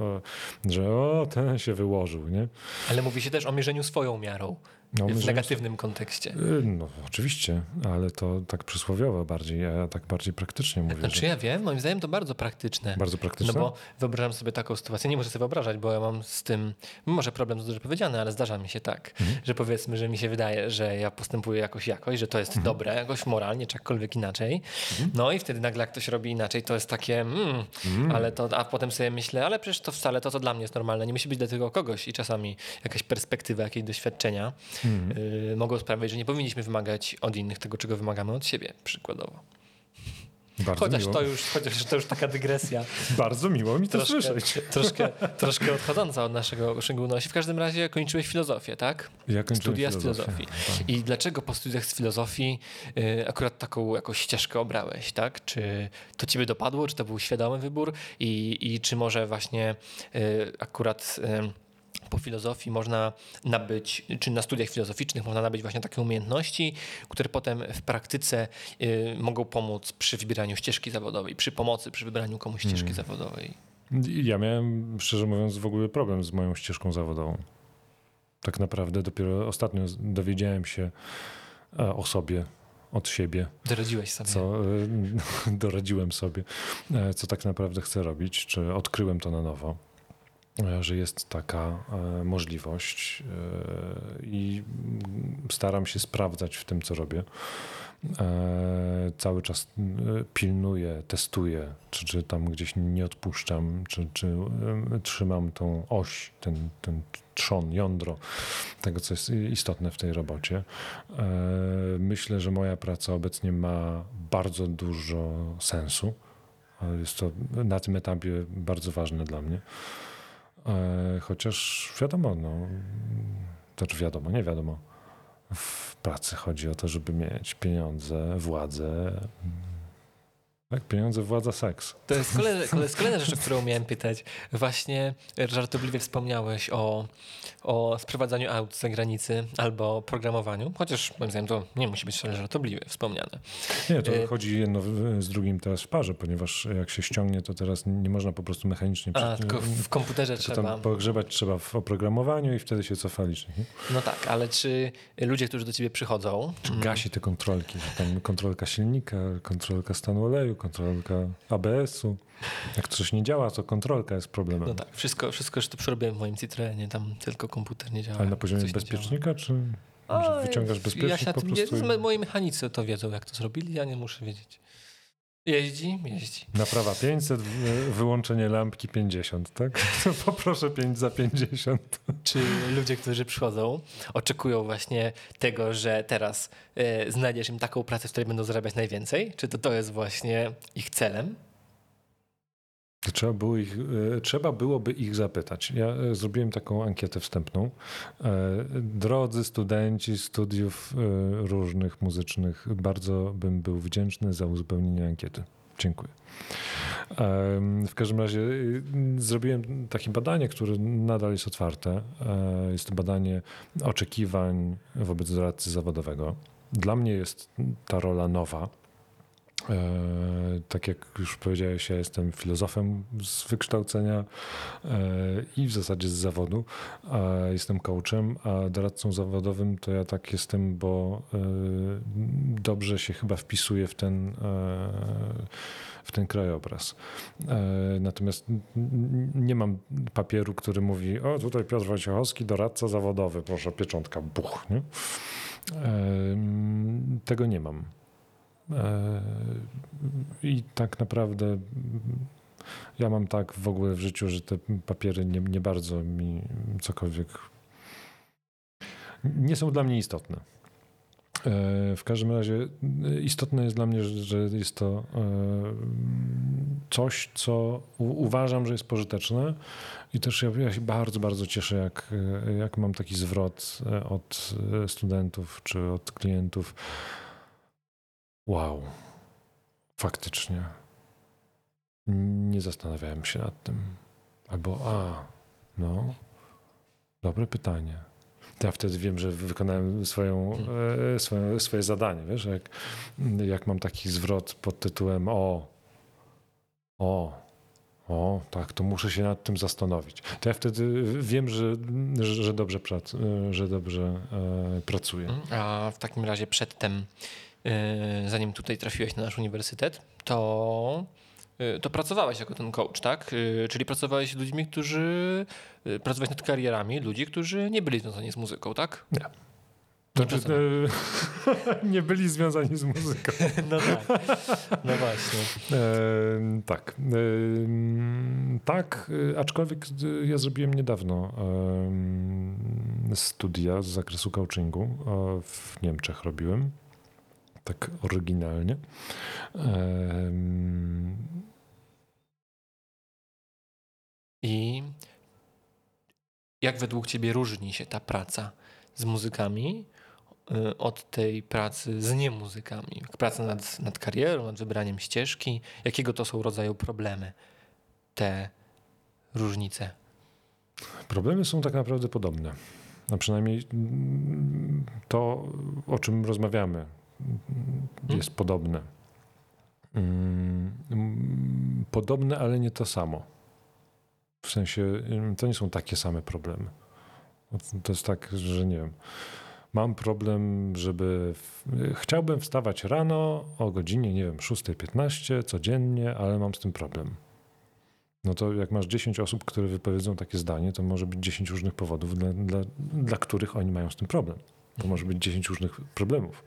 że o, ten się wyłożył, nie? Ale mówi się też o mierzeniu swoją miarą. No, w negatywnym kontekście. No oczywiście, ale to tak przysłowiowo bardziej, ja tak bardziej praktycznie mówię. Znaczy że... ja wiem, moim zdaniem to bardzo praktyczne. Bardzo praktyczne? No bo wyobrażam sobie taką sytuację, nie muszę sobie wyobrażać, bo ja mam z tym, może problem to dużo powiedziane, ale zdarza mi się tak, mhm. że powiedzmy, że mi się wydaje, że ja postępuję jakoś jakoś, że to jest mhm. dobre, jakoś moralnie, czy jakkolwiek inaczej. Mhm. No i wtedy nagle jak ktoś robi inaczej, to jest takie mm, mhm. ale to, a potem sobie myślę, ale przecież to wcale to, co dla mnie jest normalne, nie musi być dla tego kogoś i czasami jakaś perspektywa, jakieś doświadczenia Hmm. Yy, mogą sprawić, że nie powinniśmy wymagać od innych tego, czego wymagamy od siebie, przykładowo. Bardzo chociaż, miło. To już, chociaż to już taka dygresja. Bardzo miło mi to troszkę, słyszeć. Troszkę, troszkę odchodząca od naszego szczególności. W każdym razie kończyłeś filozofię, tak? Ja kończyłem studia filozofię. Z filozofii. Tak. I dlaczego po studiach z filozofii yy, akurat taką jakąś ścieżkę obrałeś, tak? Czy to ciebie dopadło, czy to był świadomy wybór i, i czy może właśnie yy, akurat... Yy, po filozofii można nabyć, czy na studiach filozoficznych można nabyć właśnie takie umiejętności, które potem w praktyce y, mogą pomóc przy wybieraniu ścieżki zawodowej, przy pomocy, przy wybraniu komuś ścieżki hmm. zawodowej. Ja miałem, szczerze mówiąc, w ogóle problem z moją ścieżką zawodową. Tak naprawdę dopiero ostatnio dowiedziałem się o sobie, od siebie. Doradziłeś sobie. Co, doradziłem sobie, co tak naprawdę chcę robić, czy odkryłem to na nowo. Że jest taka e, możliwość e, i staram się sprawdzać w tym, co robię. E, cały czas pilnuję, testuję, czy, czy tam gdzieś nie odpuszczam, czy, czy e, trzymam tą oś, ten, ten trzon, jądro tego, co jest istotne w tej robocie. E, myślę, że moja praca obecnie ma bardzo dużo sensu. Jest to na tym etapie bardzo ważne dla mnie. Chociaż wiadomo, no, znaczy wiadomo, nie wiadomo. W pracy chodzi o to, żeby mieć pieniądze, władzę. Tak, pieniądze, władza, seks. To jest kolejna rzecz, o którą miałem pytać. Właśnie żartobliwie wspomniałeś o, o sprowadzaniu aut z zagranicy albo programowaniu, chociaż moim zdaniem to nie musi być wcale żartobliwie wspomniane. Nie, to y- chodzi jedno z drugim teraz w parze, ponieważ jak się ściągnie, to teraz nie można po prostu mechanicznie... A, przy... tylko w komputerze tylko trzeba... Tam pogrzebać trzeba w oprogramowaniu i wtedy się cofa licznik. No tak, ale czy ludzie, którzy do ciebie przychodzą... Czy gasi te kontrolki, tam kontrolka silnika, kontrolka stanu oleju, kontrolka A B S-u. Jak coś nie działa, to kontrolka jest problemem. No tak, wszystko, wszystko już to przerobiłem w moim Citroenie, tam tylko komputer nie działa. Ale na poziomie bezpiecznika, czy A, wyciągasz bezpiecznik ja się po prostu? Nie, moi mechanicy to wiedzą, jak to zrobili, ja nie muszę wiedzieć. Jeździ, jeździ. Naprawa pięćset, wyłączenie lampki pięćdziesiąt, tak? Poproszę pięć za pięćdziesiąt. Czy ludzie, którzy przychodzą, oczekują właśnie tego, że teraz y, znajdziesz im taką pracę, w której będą zarabiać najwięcej? Czy to, to jest właśnie ich celem? Trzeba, było ich, trzeba byłoby ich zapytać. Ja zrobiłem taką ankietę wstępną. Drodzy studenci studiów różnych muzycznych, bardzo bym był wdzięczny za uzupełnienie ankiety. Dziękuję. W każdym razie zrobiłem takie badanie, które nadal jest otwarte. Jest to badanie oczekiwań wobec doradcy zawodowego. Dla mnie jest ta rola nowa. Tak jak już powiedziałeś, ja jestem filozofem z wykształcenia i w zasadzie z zawodu. Jestem coachem, a doradcą zawodowym to ja tak jestem, bo dobrze się chyba wpisuję w ten, w ten krajobraz. Natomiast nie mam papieru, który mówi: o, tutaj Piotr Wojciechowski, doradca zawodowy, proszę, pieczątka, buch. Nie? Tego nie mam. I tak naprawdę ja mam tak w ogóle w życiu, że te papiery nie, nie bardzo mi cokolwiek nie są dla mnie istotne. W każdym razie istotne jest dla mnie, że jest to coś, co uważam, że jest pożyteczne i też ja, ja się bardzo, bardzo cieszę, jak, jak mam taki zwrot od studentów czy od klientów. Wow, faktycznie. Nie zastanawiałem się nad tym. Albo a, no, dobre pytanie. Ja wtedy wiem, że wykonałem swoją, e, swoje, swoje zadanie. Wiesz, jak, jak mam taki zwrot pod tytułem o, o, o, tak, to muszę się nad tym zastanowić. To ja wtedy wiem, że, że dobrze, prac, że dobrze e, pracuję. A w takim razie przedtem, e, zanim tutaj trafiłeś na nasz uniwersytet, to... to pracowałeś jako ten coach, tak? Czyli pracowałeś z ludźmi, którzy... Pracowałeś nad karierami ludzi, którzy nie byli związani z muzyką, tak? Nie. Znaczy, nie byli związani z muzyką. No tak. No właśnie. E, tak. E, tak, aczkolwiek ja zrobiłem niedawno e, studia z zakresu coachingu. W Niemczech robiłem. Tak oryginalnie. Um. I jak według ciebie różni się ta praca z muzykami od tej pracy z niemuzykami? Praca nad, nad karierą, nad wybraniem ścieżki. Jakiego to są rodzaju problemy, te różnice? Problemy są tak naprawdę podobne. A przynajmniej to, o czym rozmawiamy, jest podobne. Podobne, ale nie to samo. W sensie, to nie są takie same problemy. To jest tak, że nie wiem, mam problem, żeby... Chciałbym wstawać rano o godzinie, nie wiem, szósta piętnaście codziennie, ale mam z tym problem. No to jak masz dziesięć osób, które wypowiedzą takie zdanie, to może być dziesięć różnych powodów, dla, dla, dla których oni mają z tym problem. To może być dziesięć różnych problemów.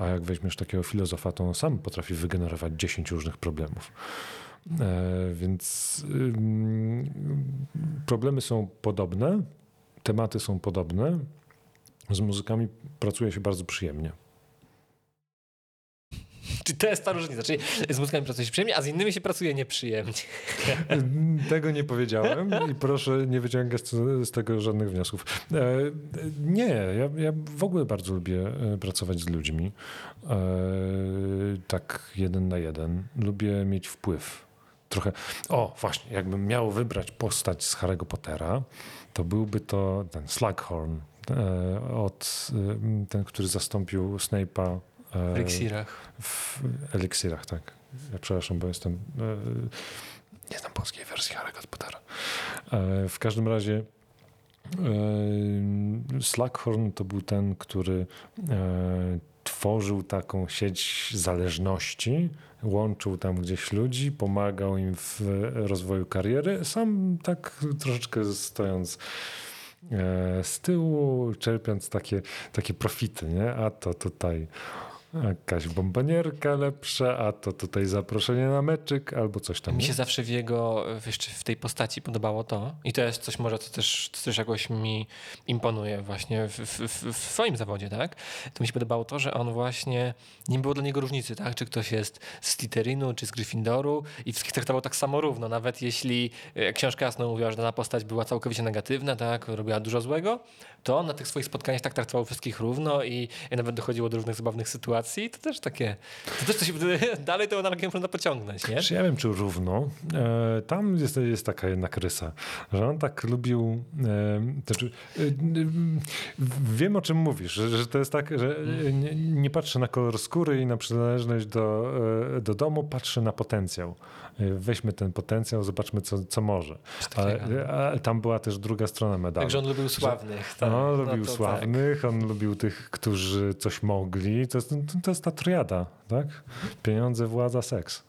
A jak weźmiesz takiego filozofa, to on sam potrafi wygenerować dziesięć różnych problemów. Więc problemy są podobne, tematy są podobne. Z muzykami pracuje się bardzo przyjemnie. To jest ta różnica. Czyli z mózgami pracuje się przyjemnie, a z innymi się pracuje nieprzyjemnie. Tego nie powiedziałem i proszę nie wyciągać z tego żadnych wniosków. Nie, ja, ja w ogóle bardzo lubię pracować z ludźmi. Tak jeden na jeden. Lubię mieć wpływ. Trochę, o właśnie, jakbym miał wybrać postać z Harry'ego Pottera, to byłby to ten Slughorn, od, ten, który zastąpił Snape'a W eliksirach. W eliksirach, tak. Ja przepraszam, bo jestem... Nie znam polskiej wersji Harry'ego Pottera. W każdym razie Slughorn to był ten, który tworzył taką sieć zależności, łączył tam gdzieś ludzi, pomagał im w rozwoju kariery. Sam tak troszeczkę stojąc z tyłu, czerpiąc takie, takie profity, nie? A to tutaj... jakaś bombonierka lepsza, a to tutaj zaproszenie na meczyk albo coś tam. Mi się zawsze w jego, jeszcze w tej postaci podobało to i to jest coś może, co też, co też jakoś mi imponuje właśnie w, w, w swoim zawodzie, tak? To mi się podobało to, że on właśnie, nie było dla niego różnicy, tak? Czy ktoś jest z Slytherinu, czy z Gryffindoru i wszystkich traktował tak samo równo, nawet jeśli książka jasno mówiła, że dana postać była całkowicie negatywna, tak? Robiła dużo złego, to on na tych swoich spotkaniach tak traktował wszystkich równo i nawet dochodziło do różnych zabawnych sytuacji. To też takie, to też coś, dalej tą analogię można pociągnąć, nie? Ja wiem, czy równo. E, tam jest, jest taka jednak rysa, że on tak lubił, e, to, e, e, wiem o czym mówisz, że, że to jest tak, że nie, nie patrzy na kolor skóry i na przynależność do, e, do domu, patrzy na potencjał. Weźmy ten potencjał, zobaczmy, co, co może. Ale, ale tam była też druga strona medalu. Także on lubił sławnych. Tak. No, on lubił no sławnych, tak. On lubił tych, którzy coś mogli. To jest, to jest ta triada, tak? Pieniądze, władza, seks.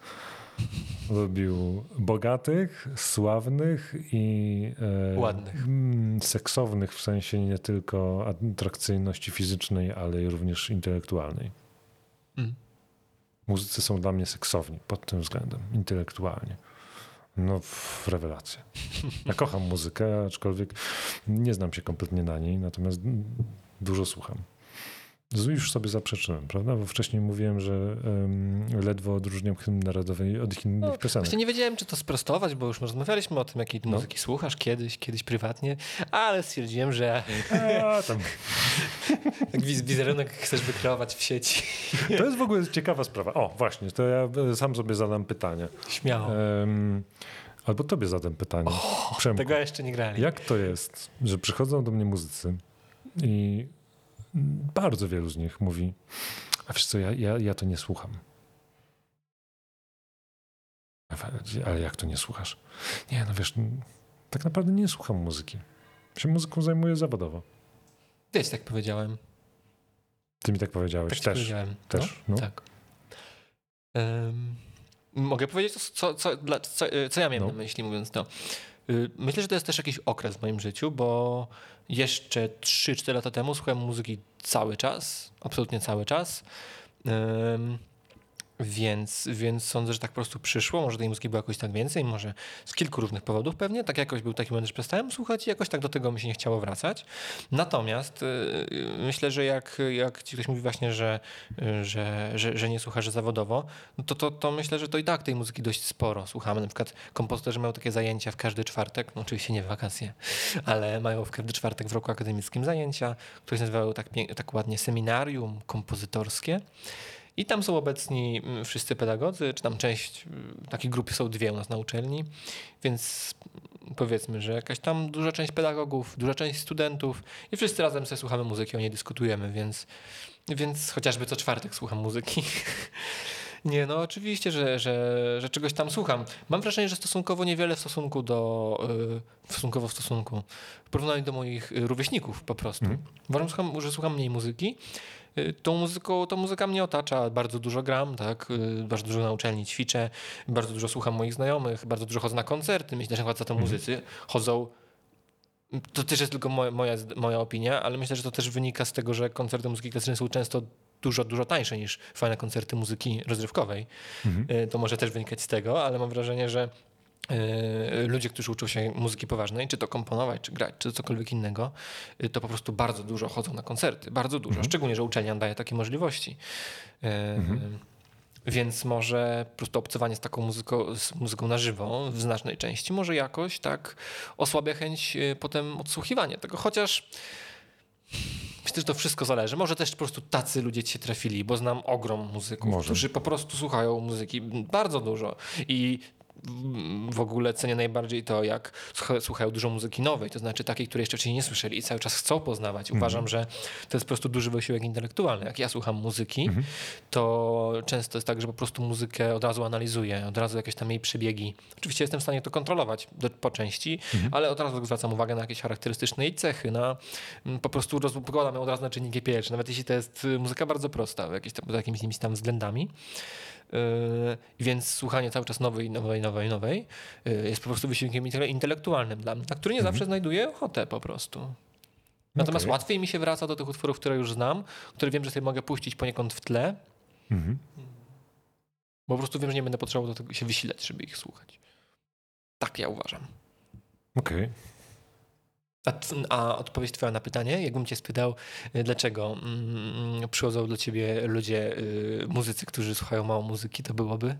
Lubił bogatych, sławnych i e, ładnych. Seksownych w sensie nie tylko atrakcyjności fizycznej, ale również intelektualnej. Mm. Muzycy są dla mnie seksowni pod tym względem, intelektualnie. No, rewelacja. Ja kocham muzykę, aczkolwiek nie znam się kompletnie na niej, natomiast dużo słucham. Już sobie zaprzeczyłem, prawda? Bo wcześniej mówiłem, że um, ledwo odróżniam hymn narodowy od innych no, piosenek. Właśnie nie wiedziałem, czy to sprostować, bo już rozmawialiśmy o tym, jakiej no. muzyki słuchasz kiedyś, kiedyś prywatnie, ale stwierdziłem, że A, tam. tak wizerunek chcesz wykreować w sieci. To jest w ogóle ciekawa sprawa. O, właśnie, to ja sam sobie zadam pytanie. Śmiało. Um, Albo tobie zadam pytanie. O, Przemku, tego jeszcze nie grali. Jak to jest, że przychodzą do mnie muzycy i bardzo wielu z nich mówi, a wiesz co, ja, ja, ja to nie słucham. Ale jak to nie słuchasz? Nie, no wiesz, tak naprawdę nie słucham muzyki. Się muzyką zajmuję zawodowo. Wiesz, tak powiedziałem. Ty mi tak powiedziałeś. Tak też. Powiedziałem. Też. No, no. Tak. Um, mogę powiedzieć, co, co, dla, co, co ja miałem no. na myśli, mówiąc to. Myślę, że to jest też jakiś okres w moim życiu, bo jeszcze trzy cztery lata temu słuchałem muzyki cały czas, absolutnie cały czas. Um, Więc, więc sądzę, że tak po prostu przyszło. Może tej muzyki było jakoś tak więcej, może z kilku różnych powodów pewnie. Tak jakoś był taki moment, że przestałem słuchać i jakoś tak do tego mi się nie chciało wracać. Natomiast yy, myślę, że jak, jak ci ktoś mówi właśnie, że, yy, że, że, że nie słuchasz zawodowo, no to, to, to myślę, że to i tak tej muzyki dość sporo słuchamy. Na przykład kompozytorzy mają takie zajęcia w każdy czwartek, no oczywiście nie w wakacje, ale mają w każdy czwartek w roku akademickim zajęcia, które się nazywały tak, tak ładnie seminarium kompozytorskie. I tam są obecni wszyscy pedagodzy, czy tam część, takiej grupy są dwie u nas na uczelni, więc powiedzmy, że jakaś tam duża część pedagogów, duża część studentów i wszyscy razem sobie słuchamy muzyki, o niej dyskutujemy, więc, więc chociażby co czwartek słucham muzyki. Nie, no oczywiście, że, że, że czegoś tam słucham. Mam wrażenie, że stosunkowo niewiele w stosunku do, yy, stosunkowo w stosunku, w porównaniu do moich rówieśników po prostu. Mm. Uważam, że słucham mniej muzyki. Tą muzyką, to muzyka mnie otacza, bardzo dużo gram, tak? Bardzo dużo na uczelni ćwiczę, bardzo dużo słucham moich znajomych, bardzo dużo chodzę na koncerty, myślę, że za to muzycy chodzą, to też jest tylko moja, moja, moja opinia, ale myślę, że to też wynika z tego, że koncerty muzyki klasycznej są często dużo, dużo tańsze niż fajne koncerty muzyki rozrywkowej. Mhm. To może też wynikać z tego, ale mam wrażenie, że ludzie, którzy uczą się muzyki poważnej, czy to komponować, czy grać, czy cokolwiek innego, to po prostu bardzo dużo chodzą na koncerty. Bardzo dużo. Mhm. Szczególnie, że uczelnia daje takie możliwości. Mhm. Więc może po prostu obcowanie z taką muzyką, z muzyką na żywo w znacznej części może jakoś tak osłabia chęć potem odsłuchiwania tego. Chociaż myślę, że to wszystko zależy. Może też po prostu tacy ludzie ci się trafili, bo znam ogrom muzyków, może. Którzy po prostu słuchają muzyki bardzo dużo i w ogóle cenię najbardziej to, jak słuchają dużo muzyki nowej, to znaczy takiej, której jeszcze wcześniej nie słyszeli i cały czas chcą poznawać. Uważam, mm. że to jest po prostu duży wysiłek intelektualny. Jak ja słucham muzyki, mm-hmm. to często jest tak, że po prostu muzykę od razu analizuję, od razu jakieś tam jej przebiegi. Oczywiście jestem w stanie to kontrolować do, po części, mm-hmm. ale od razu zwracam uwagę na jakieś charakterystyczne jej cechy, na po prostu rozkładam ją od razu na czynniki pierwsze, nawet jeśli to jest muzyka bardzo prosta, jakieś tam, pod jakimiś tam względami. Yy, więc słuchanie cały czas nowej, nowej, nowej, nowej yy, jest po prostu wysiłkiem intelektualnym dla mnie, na który nie zawsze znajduję ochotę po prostu. Natomiast okay. łatwiej mi się wraca do tych utworów, które już znam, które wiem, że sobie mogę puścić poniekąd w tle, mm-hmm. bo po prostu wiem, że nie będę potrzebował do tego się wysilać, żeby ich słuchać. Tak ja uważam. Okej. Okay. A, a odpowiedź twoja na pytanie, jakbym cię spytał, dlaczego mm, przychodzą do ciebie ludzie, y, muzycy, którzy słuchają mało muzyki, to byłoby?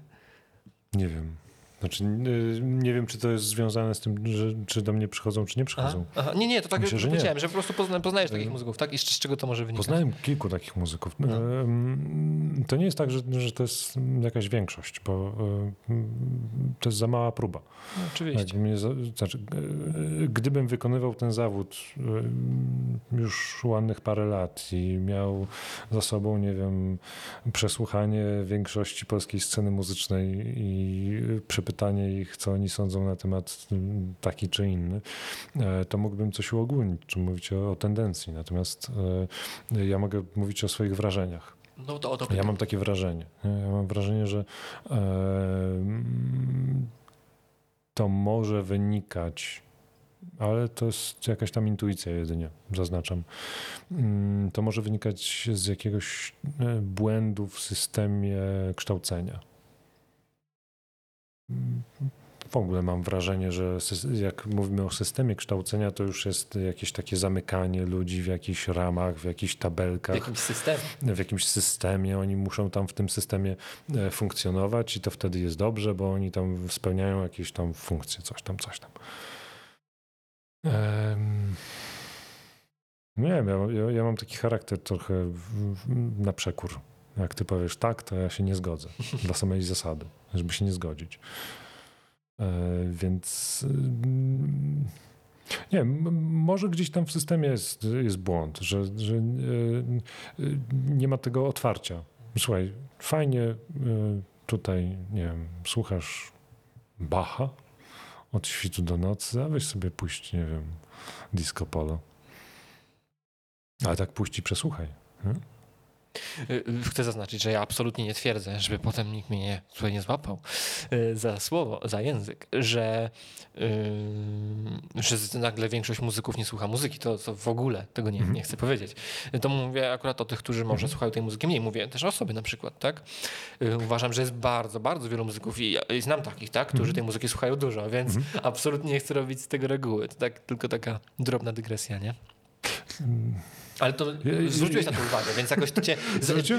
Nie wiem. Znaczy, y, nie wiem, czy to jest związane z tym, że, czy do mnie przychodzą, czy nie przychodzą. Aha, aha. Nie, nie, to tak myślę, już że powiedziałem, nie. że po prostu pozna, poznajesz takich muzyków, tak? I z, z czego to może wynikać? Poznałem kilku takich muzyków. No. Y, to nie jest tak, że, że to jest jakaś większość, bo y, to jest za mała próba. No, oczywiście. Mnie, znaczy, gdybym wykonywał ten zawód już ładnych parę lat i miał za sobą, nie wiem, przesłuchanie większości polskiej sceny muzycznej i przepytanie ich, co oni sądzą na temat taki czy inny, to mógłbym coś uogólnić, czy mówić o, o tendencji. Natomiast ja mogę mówić o swoich wrażeniach. No to, to ja mam takie wrażenie. Ja mam wrażenie, że e, to może wynikać, ale to jest jakaś tam intuicja jedynie, zaznaczam. To może wynikać z jakiegoś błędu w systemie kształcenia. W ogóle mam wrażenie, że jak mówimy o systemie kształcenia, to już jest jakieś takie zamykanie ludzi w jakichś ramach, w jakichś tabelkach. W jakimś systemie. W jakimś systemie. Oni muszą tam w tym systemie funkcjonować i to wtedy jest dobrze, bo oni tam spełniają jakieś tam funkcje, coś tam, coś tam. Um, nie wiem, ja, ja, ja mam taki charakter trochę w, w, na przekór. Jak ty powiesz tak, to ja się nie zgodzę. Dla samej zasady, żeby się nie zgodzić. Więc nie wiem, może gdzieś tam w systemie jest, jest błąd, że, że nie ma tego otwarcia. Słuchaj, fajnie tutaj, nie wiem, słuchasz Bacha od świtu do nocy, a weź sobie puść, nie wiem, disco polo. Ale tak puść i przesłuchaj. Hmm? Chcę zaznaczyć, że ja absolutnie nie twierdzę, żeby potem nikt mnie nie, tutaj nie złapał za słowo, za język, że, yy, że nagle większość muzyków nie słucha muzyki. To, to w ogóle tego nie, nie chcę powiedzieć. To mówię akurat o tych, którzy może słuchają tej muzyki mniej. Mówię też o sobie na przykład. Tak? Yy, uważam, że jest bardzo, bardzo wielu muzyków i, i znam takich, tak, którzy tej muzyki słuchają dużo, więc absolutnie nie chcę robić z tego reguły. To tak, tylko taka drobna dygresja, nie? Ale to zwróciłeś na to uwagę, więc jakoś cię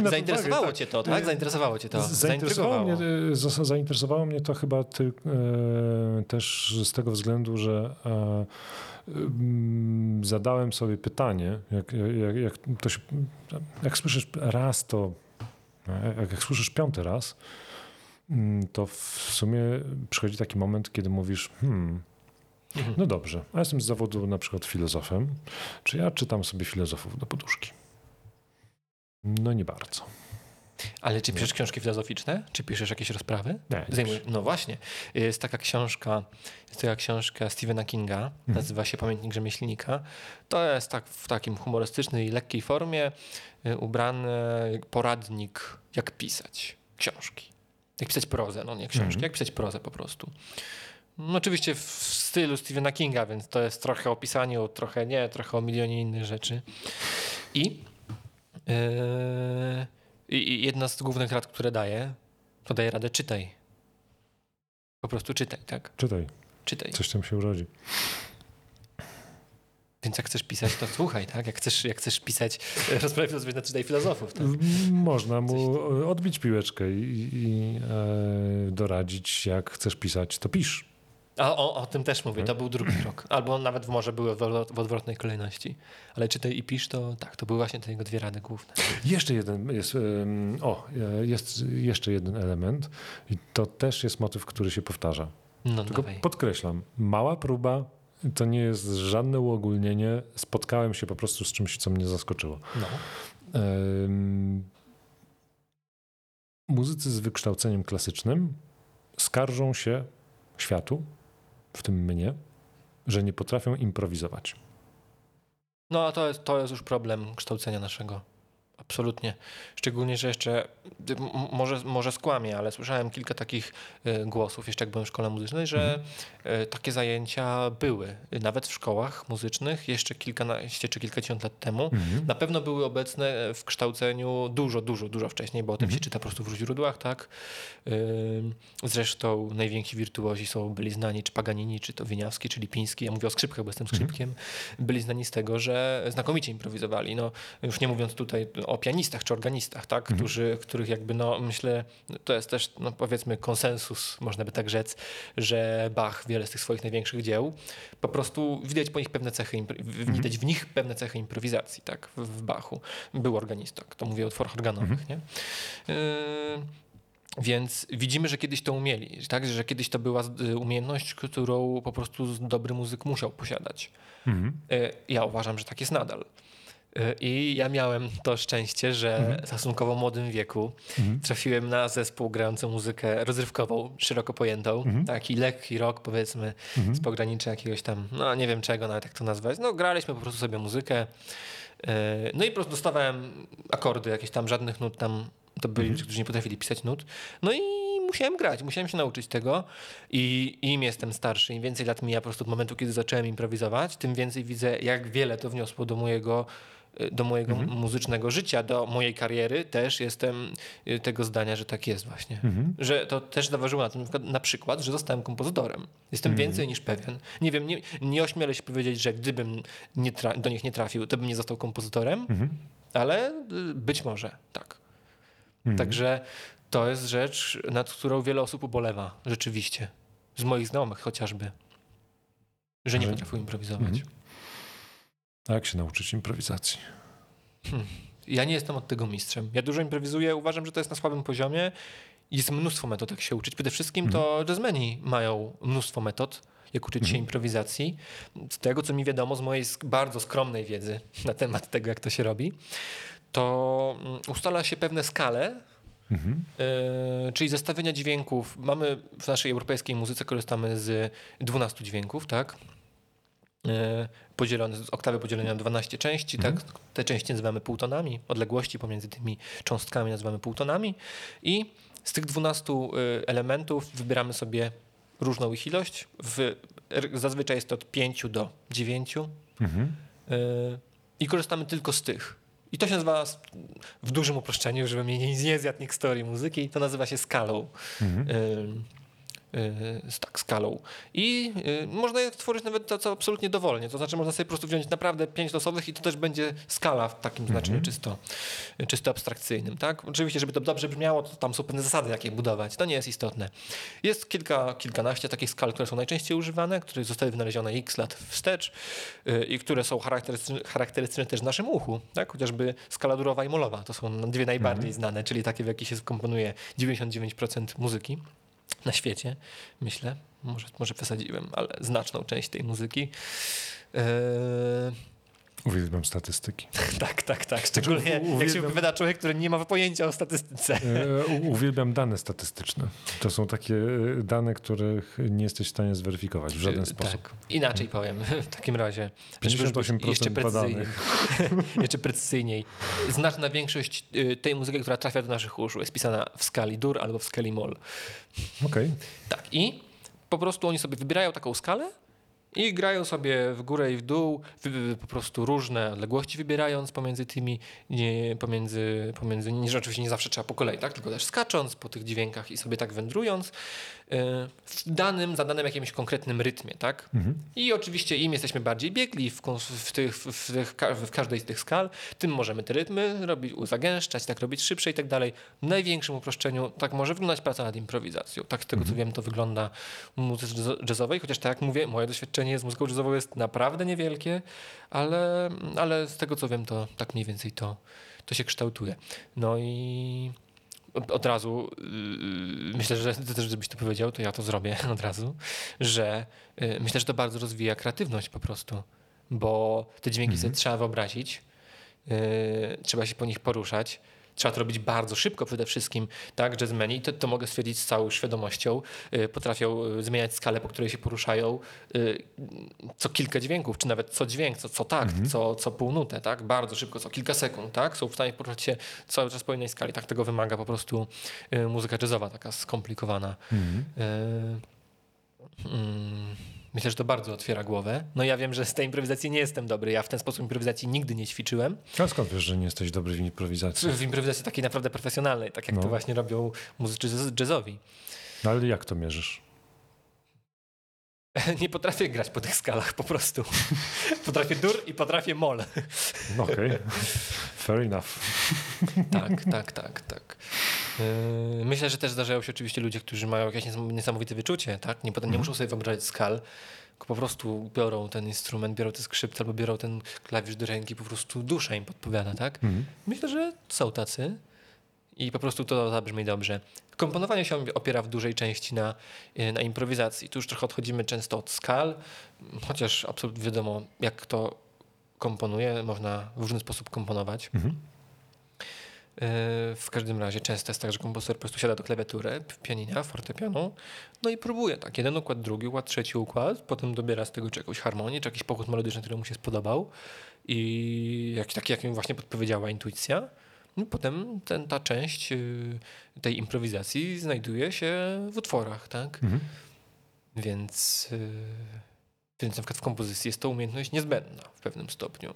zainteresowało uwagę, cię to, tak? Zainteresowało cię to. Zainteresowało mnie, zainteresowało mnie to chyba ty, e, też z tego względu, że e, zadałem sobie pytanie, jak, jak, jak, to się, jak słyszysz raz to, jak, jak słyszysz piąty raz, to w sumie przychodzi taki moment, kiedy mówisz hmm, no dobrze, a jestem z zawodu na przykład filozofem. Czy ja czytam sobie filozofów do poduszki? No nie bardzo. Ale czy piszesz książki filozoficzne? Czy piszesz jakieś rozprawy? Nie, nie Zajmuj... No właśnie. Jest taka książka, jest taka książka Stephena Kinga, nazywa się Pamiętnik Rzemieślnika. To jest tak w takim humorystycznej i lekkiej formie ubrany poradnik, jak pisać książki. Jak pisać prozę, no nie książki, mm. jak pisać prozę po prostu. No oczywiście w stylu Stephena Kinga, więc to jest trochę o pisaniu, trochę nie, trochę o milionie innych rzeczy. I, yy, i jedna z głównych rad, które daje, to daje radę czytaj. Po prostu czytaj, tak? Czytaj. Czytaj. Coś tam się urodzi. Więc jak chcesz pisać, to słuchaj, tak? Jak chcesz, jak chcesz pisać rozprawy filozoficzne, czytaj filozofów. Tak? Można mu odbić piłeczkę i, i e, doradzić, jak chcesz pisać, to pisz. A o, o tym też mówię, to był drugi krok. Albo nawet może były w odwrotnej kolejności. Ale czytaj i pisz, to tak, to były właśnie te jego dwie rady główne. Jeszcze jeden jest, o, jest jeszcze jeden element i to też jest motyw, który się powtarza. No, tylko dawaj. Podkreślam, mała próba, to nie jest żadne uogólnienie. Spotkałem się po prostu z czymś, co mnie zaskoczyło. No. Um, muzycy z wykształceniem klasycznym skarżą się światu, w tym mnie, że nie potrafią improwizować. No a to jest, to jest już problem kształcenia naszego. Absolutnie. Szczególnie, że jeszcze, może, może skłamię, ale słyszałem kilka takich głosów, jeszcze jak byłem w szkole muzycznej, że mhm. takie zajęcia były. Nawet w szkołach muzycznych jeszcze kilkanaście czy kilkadziesiąt lat temu mhm. na pewno były obecne w kształceniu dużo, dużo, dużo wcześniej, bo o tym mhm. się czyta po prostu w źródłach, tak? Zresztą najwięksi wirtuozi są, byli znani, czy Paganini, czy to Wieniawski, czy Lipiński, ja mówię o skrzypkach, bo jestem skrzypkiem, mhm. byli znani z tego, że znakomicie improwizowali. No, już nie mówiąc tutaj o pianistach czy organistach, tak? Którzy, mhm. których jakby, no myślę, to jest też, no, powiedzmy konsensus, można by tak rzec, że Bach wiele z tych swoich największych dzieł, po prostu widać po nich pewne cechy, mhm. widać w nich pewne cechy improwizacji, tak? W, w Bachu. Był organista, to mówię o utworach organowych, mhm. nie? Y- Więc widzimy, że kiedyś to umieli, tak? Że kiedyś to była umiejętność, którą po prostu dobry muzyk musiał posiadać. Mhm. Y- ja uważam, że tak jest nadal. I ja miałem to szczęście, że mhm. w stosunkowo młodym wieku mhm. trafiłem na zespół grający muzykę rozrywkową, szeroko pojętą. Mhm. Taki lekki rock, powiedzmy, mhm. z pogranicza jakiegoś tam, no nie wiem czego nawet jak to nazwać. No graliśmy po prostu sobie muzykę. No i po prostu dostawałem akordy, jakieś tam żadnych nut tam. To byli mhm. ludzie, którzy nie potrafili pisać nut. No i musiałem grać, musiałem się nauczyć tego. I im jestem starszy, im więcej lat mija po prostu od momentu, kiedy zacząłem improwizować, tym więcej widzę, jak wiele to wniosło do mojego do mojego mhm. muzycznego życia, do mojej kariery. Też jestem tego zdania, że tak jest właśnie. Mhm. Że to też zaważyło na tym, na przykład, że zostałem kompozytorem. Jestem mhm. więcej niż pewien. Nie wiem, nie, nie ośmielę się powiedzieć, że gdybym nie tra- do nich nie trafił, to bym nie został kompozytorem, mhm. ale być może tak. Mhm. Także to jest rzecz, nad którą wiele osób ubolewa rzeczywiście. Z moich znajomych chociażby. Że nie potrafił improwizować. Mhm. A jak się nauczyć improwizacji? Hmm. Ja nie jestem od tego mistrzem. Ja dużo improwizuję, uważam, że to jest na słabym poziomie jest mnóstwo metod, jak się uczyć. Przede wszystkim mhm. to jazzmeni mają mnóstwo metod, jak uczyć się improwizacji. Z tego, co mi wiadomo, z mojej bardzo skromnej wiedzy na temat tego, jak to się robi, to ustala się pewne skale, mhm. yy, czyli zestawienia dźwięków. Mamy w naszej europejskiej muzyce, korzystamy z dwunastu dźwięków, tak? Yy, podzielone, z oktawy podzielone na dwanaście części, mhm. tak? Te części nazywamy półtonami, odległości pomiędzy tymi cząstkami nazywamy półtonami i z tych dwunastu elementów wybieramy sobie różną ich ilość. W, zazwyczaj jest to od pięciu do dziewięciu mhm. yy, i korzystamy tylko z tych. I to się nazywa, w dużym uproszczeniu, żebym nie, nie zjadł nikt historii muzyki, to nazywa się skalą. Mhm. Yy, yy, tak, skalą. I yy, można je tworzyć nawet to, co absolutnie dowolnie. To znaczy można sobie po prostu wziąć naprawdę pięć losowych i to też będzie skala w takim mhm. znaczeniu czysto, czysto abstrakcyjnym. Tak? Oczywiście, żeby to dobrze brzmiało, to tam są pewne zasady, jak je budować. To nie jest istotne. Jest kilka, kilkanaście takich skal, które są najczęściej używane, które zostały wynalezione x lat wstecz yy, i które są charakterystyczne, charakterystyczne też w naszym uchu. Tak? Chociażby skala durowa i molowa. To są dwie najbardziej mhm. znane, czyli takie, w jakie się skomponuje dziewięćdziesiąt dziewięć procent muzyki na świecie, myślę. Może, może przesadziłem, ale znaczną część tej muzyki. Yy... Uwielbiam statystyki. tak, tak, tak. Szczególnie uwielbiam... jak się wypowiada człowiek, który nie ma pojęcia o statystyce. Yy, uwielbiam dane statystyczne. To są takie dane, których nie jesteś w stanie zweryfikować w żaden yy, sposób. Tak. Inaczej yy. powiem w takim razie. pięćdziesiąt osiem procent jeszcze badanych. Jeszcze precyzyjniej. Znaczna większość tej muzyki, która trafia do naszych uszu, jest pisana w skali dur albo w skali moll. Okej. Okay. Tak. I po prostu oni sobie wybierają taką skalę i grają sobie w górę i w dół, po prostu różne odległości wybierając pomiędzy tymi, nie, pomiędzy, pomiędzy, nie, że oczywiście nie zawsze trzeba po kolei, tak? Tylko też skacząc po tych dźwiękach i sobie tak wędrując yy, w danym, za danym jakimś konkretnym rytmie, tak? Mhm. I oczywiście im jesteśmy bardziej biegli w, w, tych, w, tych, w każdej z tych skal, tym możemy te rytmy robić, zagęszczać, tak robić szybsze i tak dalej. W największym uproszczeniu tak może wyglądać praca nad improwizacją. Tak z tego mhm. co wiem, to wygląda w muzyce jazzowej, chociaż tak jak mówię, moje doświadczenie z muzyką jazzową jest naprawdę niewielkie, ale, ale z tego co wiem, to tak mniej więcej to, to się kształtuje. No i od razu yy, myślę, że ty też byś to powiedział, to ja to zrobię od razu, że yy, myślę, że to bardzo rozwija kreatywność po prostu, bo te dźwięki mhm. sobie trzeba wyobrazić, yy, trzeba się po nich poruszać. Trzeba to robić bardzo szybko przede wszystkim, tak? Jazzmeni, i to, to mogę stwierdzić z całą świadomością, yy, potrafią zmieniać skalę, po której się poruszają yy, co kilka dźwięków, czy nawet co dźwięk, co, co takt, mhm. co, co półnutę, tak? Bardzo szybko, co kilka sekund, tak? Są w stanie poruszać się cały czas po innej skali. Tak tego wymaga po prostu yy, muzyka jazzowa, taka skomplikowana. Mhm. Yy, yy. Myślę, że to bardzo otwiera głowę. No ja wiem, że z tej improwizacji nie jestem dobry. Ja w ten sposób improwizacji nigdy nie ćwiczyłem. A skąd wiesz, że nie jesteś dobry w improwizacji? W improwizacji takiej naprawdę profesjonalnej, tak jak no. to właśnie robią muzycy jazzowi. No ale jak to mierzysz? Nie potrafię grać po tych skalach po prostu. Potrafię dur i potrafię moll. Okej, okay. Fair enough. Tak, tak, tak, tak. Myślę, że też zdarzają się oczywiście ludzie, którzy mają jakieś niesamowite wyczucie, tak? Nie, nie muszą sobie wyobrażać skal, tylko po prostu biorą ten instrument, biorą te skrzypce albo biorą ten klawisz do ręki, po prostu dusza im podpowiada, tak? Mhm. Myślę, że są tacy i po prostu to zabrzmi dobrze. Komponowanie się opiera w dużej części na, na improwizacji. Tu już trochę odchodzimy często od skal, chociaż absolutnie wiadomo, jak to komponuje, można w różny sposób komponować. Mhm. W każdym razie często jest tak, że kompozytor po prostu siada do klawiatury, pianina, fortepianu, no i próbuje tak, jeden układ, drugi układ, trzeci układ, potem dobiera z tego czy jakąś harmonię, czy jakiś pokład melodyczny, który mu się spodobał i jak, taki, jak mi właśnie podpowiedziała intuicja. No, potem ten, ta część tej improwizacji znajduje się w utworach, tak? Mhm. Więc, więc na przykład w kompozycji jest to umiejętność niezbędna w pewnym stopniu.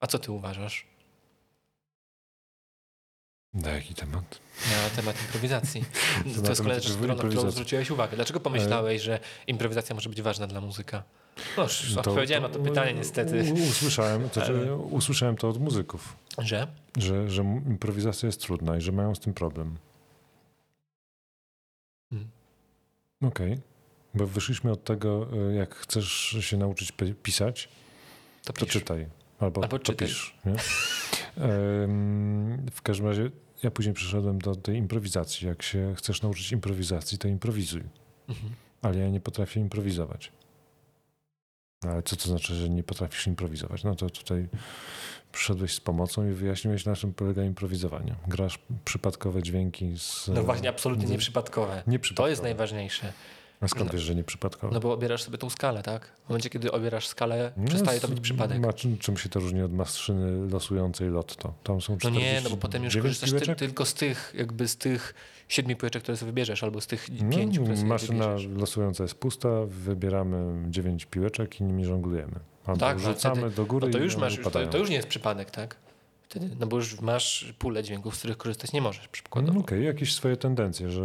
A co ty uważasz? Na jaki temat? Na temat improwizacji. To, to jest kolejna rzecz, na którą zwróciłeś uwagę. Dlaczego pomyślałeś, że improwizacja może być ważna dla muzyka? No już odpowiedziałem to, to, na to pytanie niestety. Usłyszałem to, że, usłyszałem to od muzyków. Że? że? Że improwizacja jest trudna i że mają z tym problem. Hmm. Okej. Okay. Bo wyszliśmy od tego, jak chcesz się nauczyć pisać, to, to czytaj. Albo, Albo to czytaj. Pisz. Nie? W każdym razie Ja później przeszedłem do tej improwizacji. Jak się chcesz nauczyć improwizacji, to improwizuj. Mhm. Ale ja nie potrafię improwizować. Ale co to znaczy, że nie potrafisz improwizować? No to tutaj przyszedłeś z pomocą i wyjaśniłeś, na czym polega improwizowanie. Grasz przypadkowe dźwięki z... No właśnie, absolutnie nieprzypadkowe. nieprzypadkowe. To jest najważniejsze. A skąd no, wiesz, że nieprzypadkowe? No bo obierasz sobie tą skalę, tak? W momencie, kiedy obierasz skalę, no przestaje to być przypadek. A czym, czym się to różni od mastrzyny losującej lotto? Tam są czterdzieści, no nie, no bo potem już korzystasz ty, tylko z tych jakby z tych siedmiu piłeczek, które sobie wybierzesz, albo z tych pięciu, no, które sobie maszyna wybierzesz. Losująca jest pusta, wybieramy dziewięć piłeczek i nimi żonglujemy. Albo tak, rzucamy no, do góry no to już i masz, już, to, to już nie jest przypadek, tak? No bo już masz pulę dźwięków, z których korzystać nie możesz przykładowo. No okej, okay, jakieś swoje tendencje, że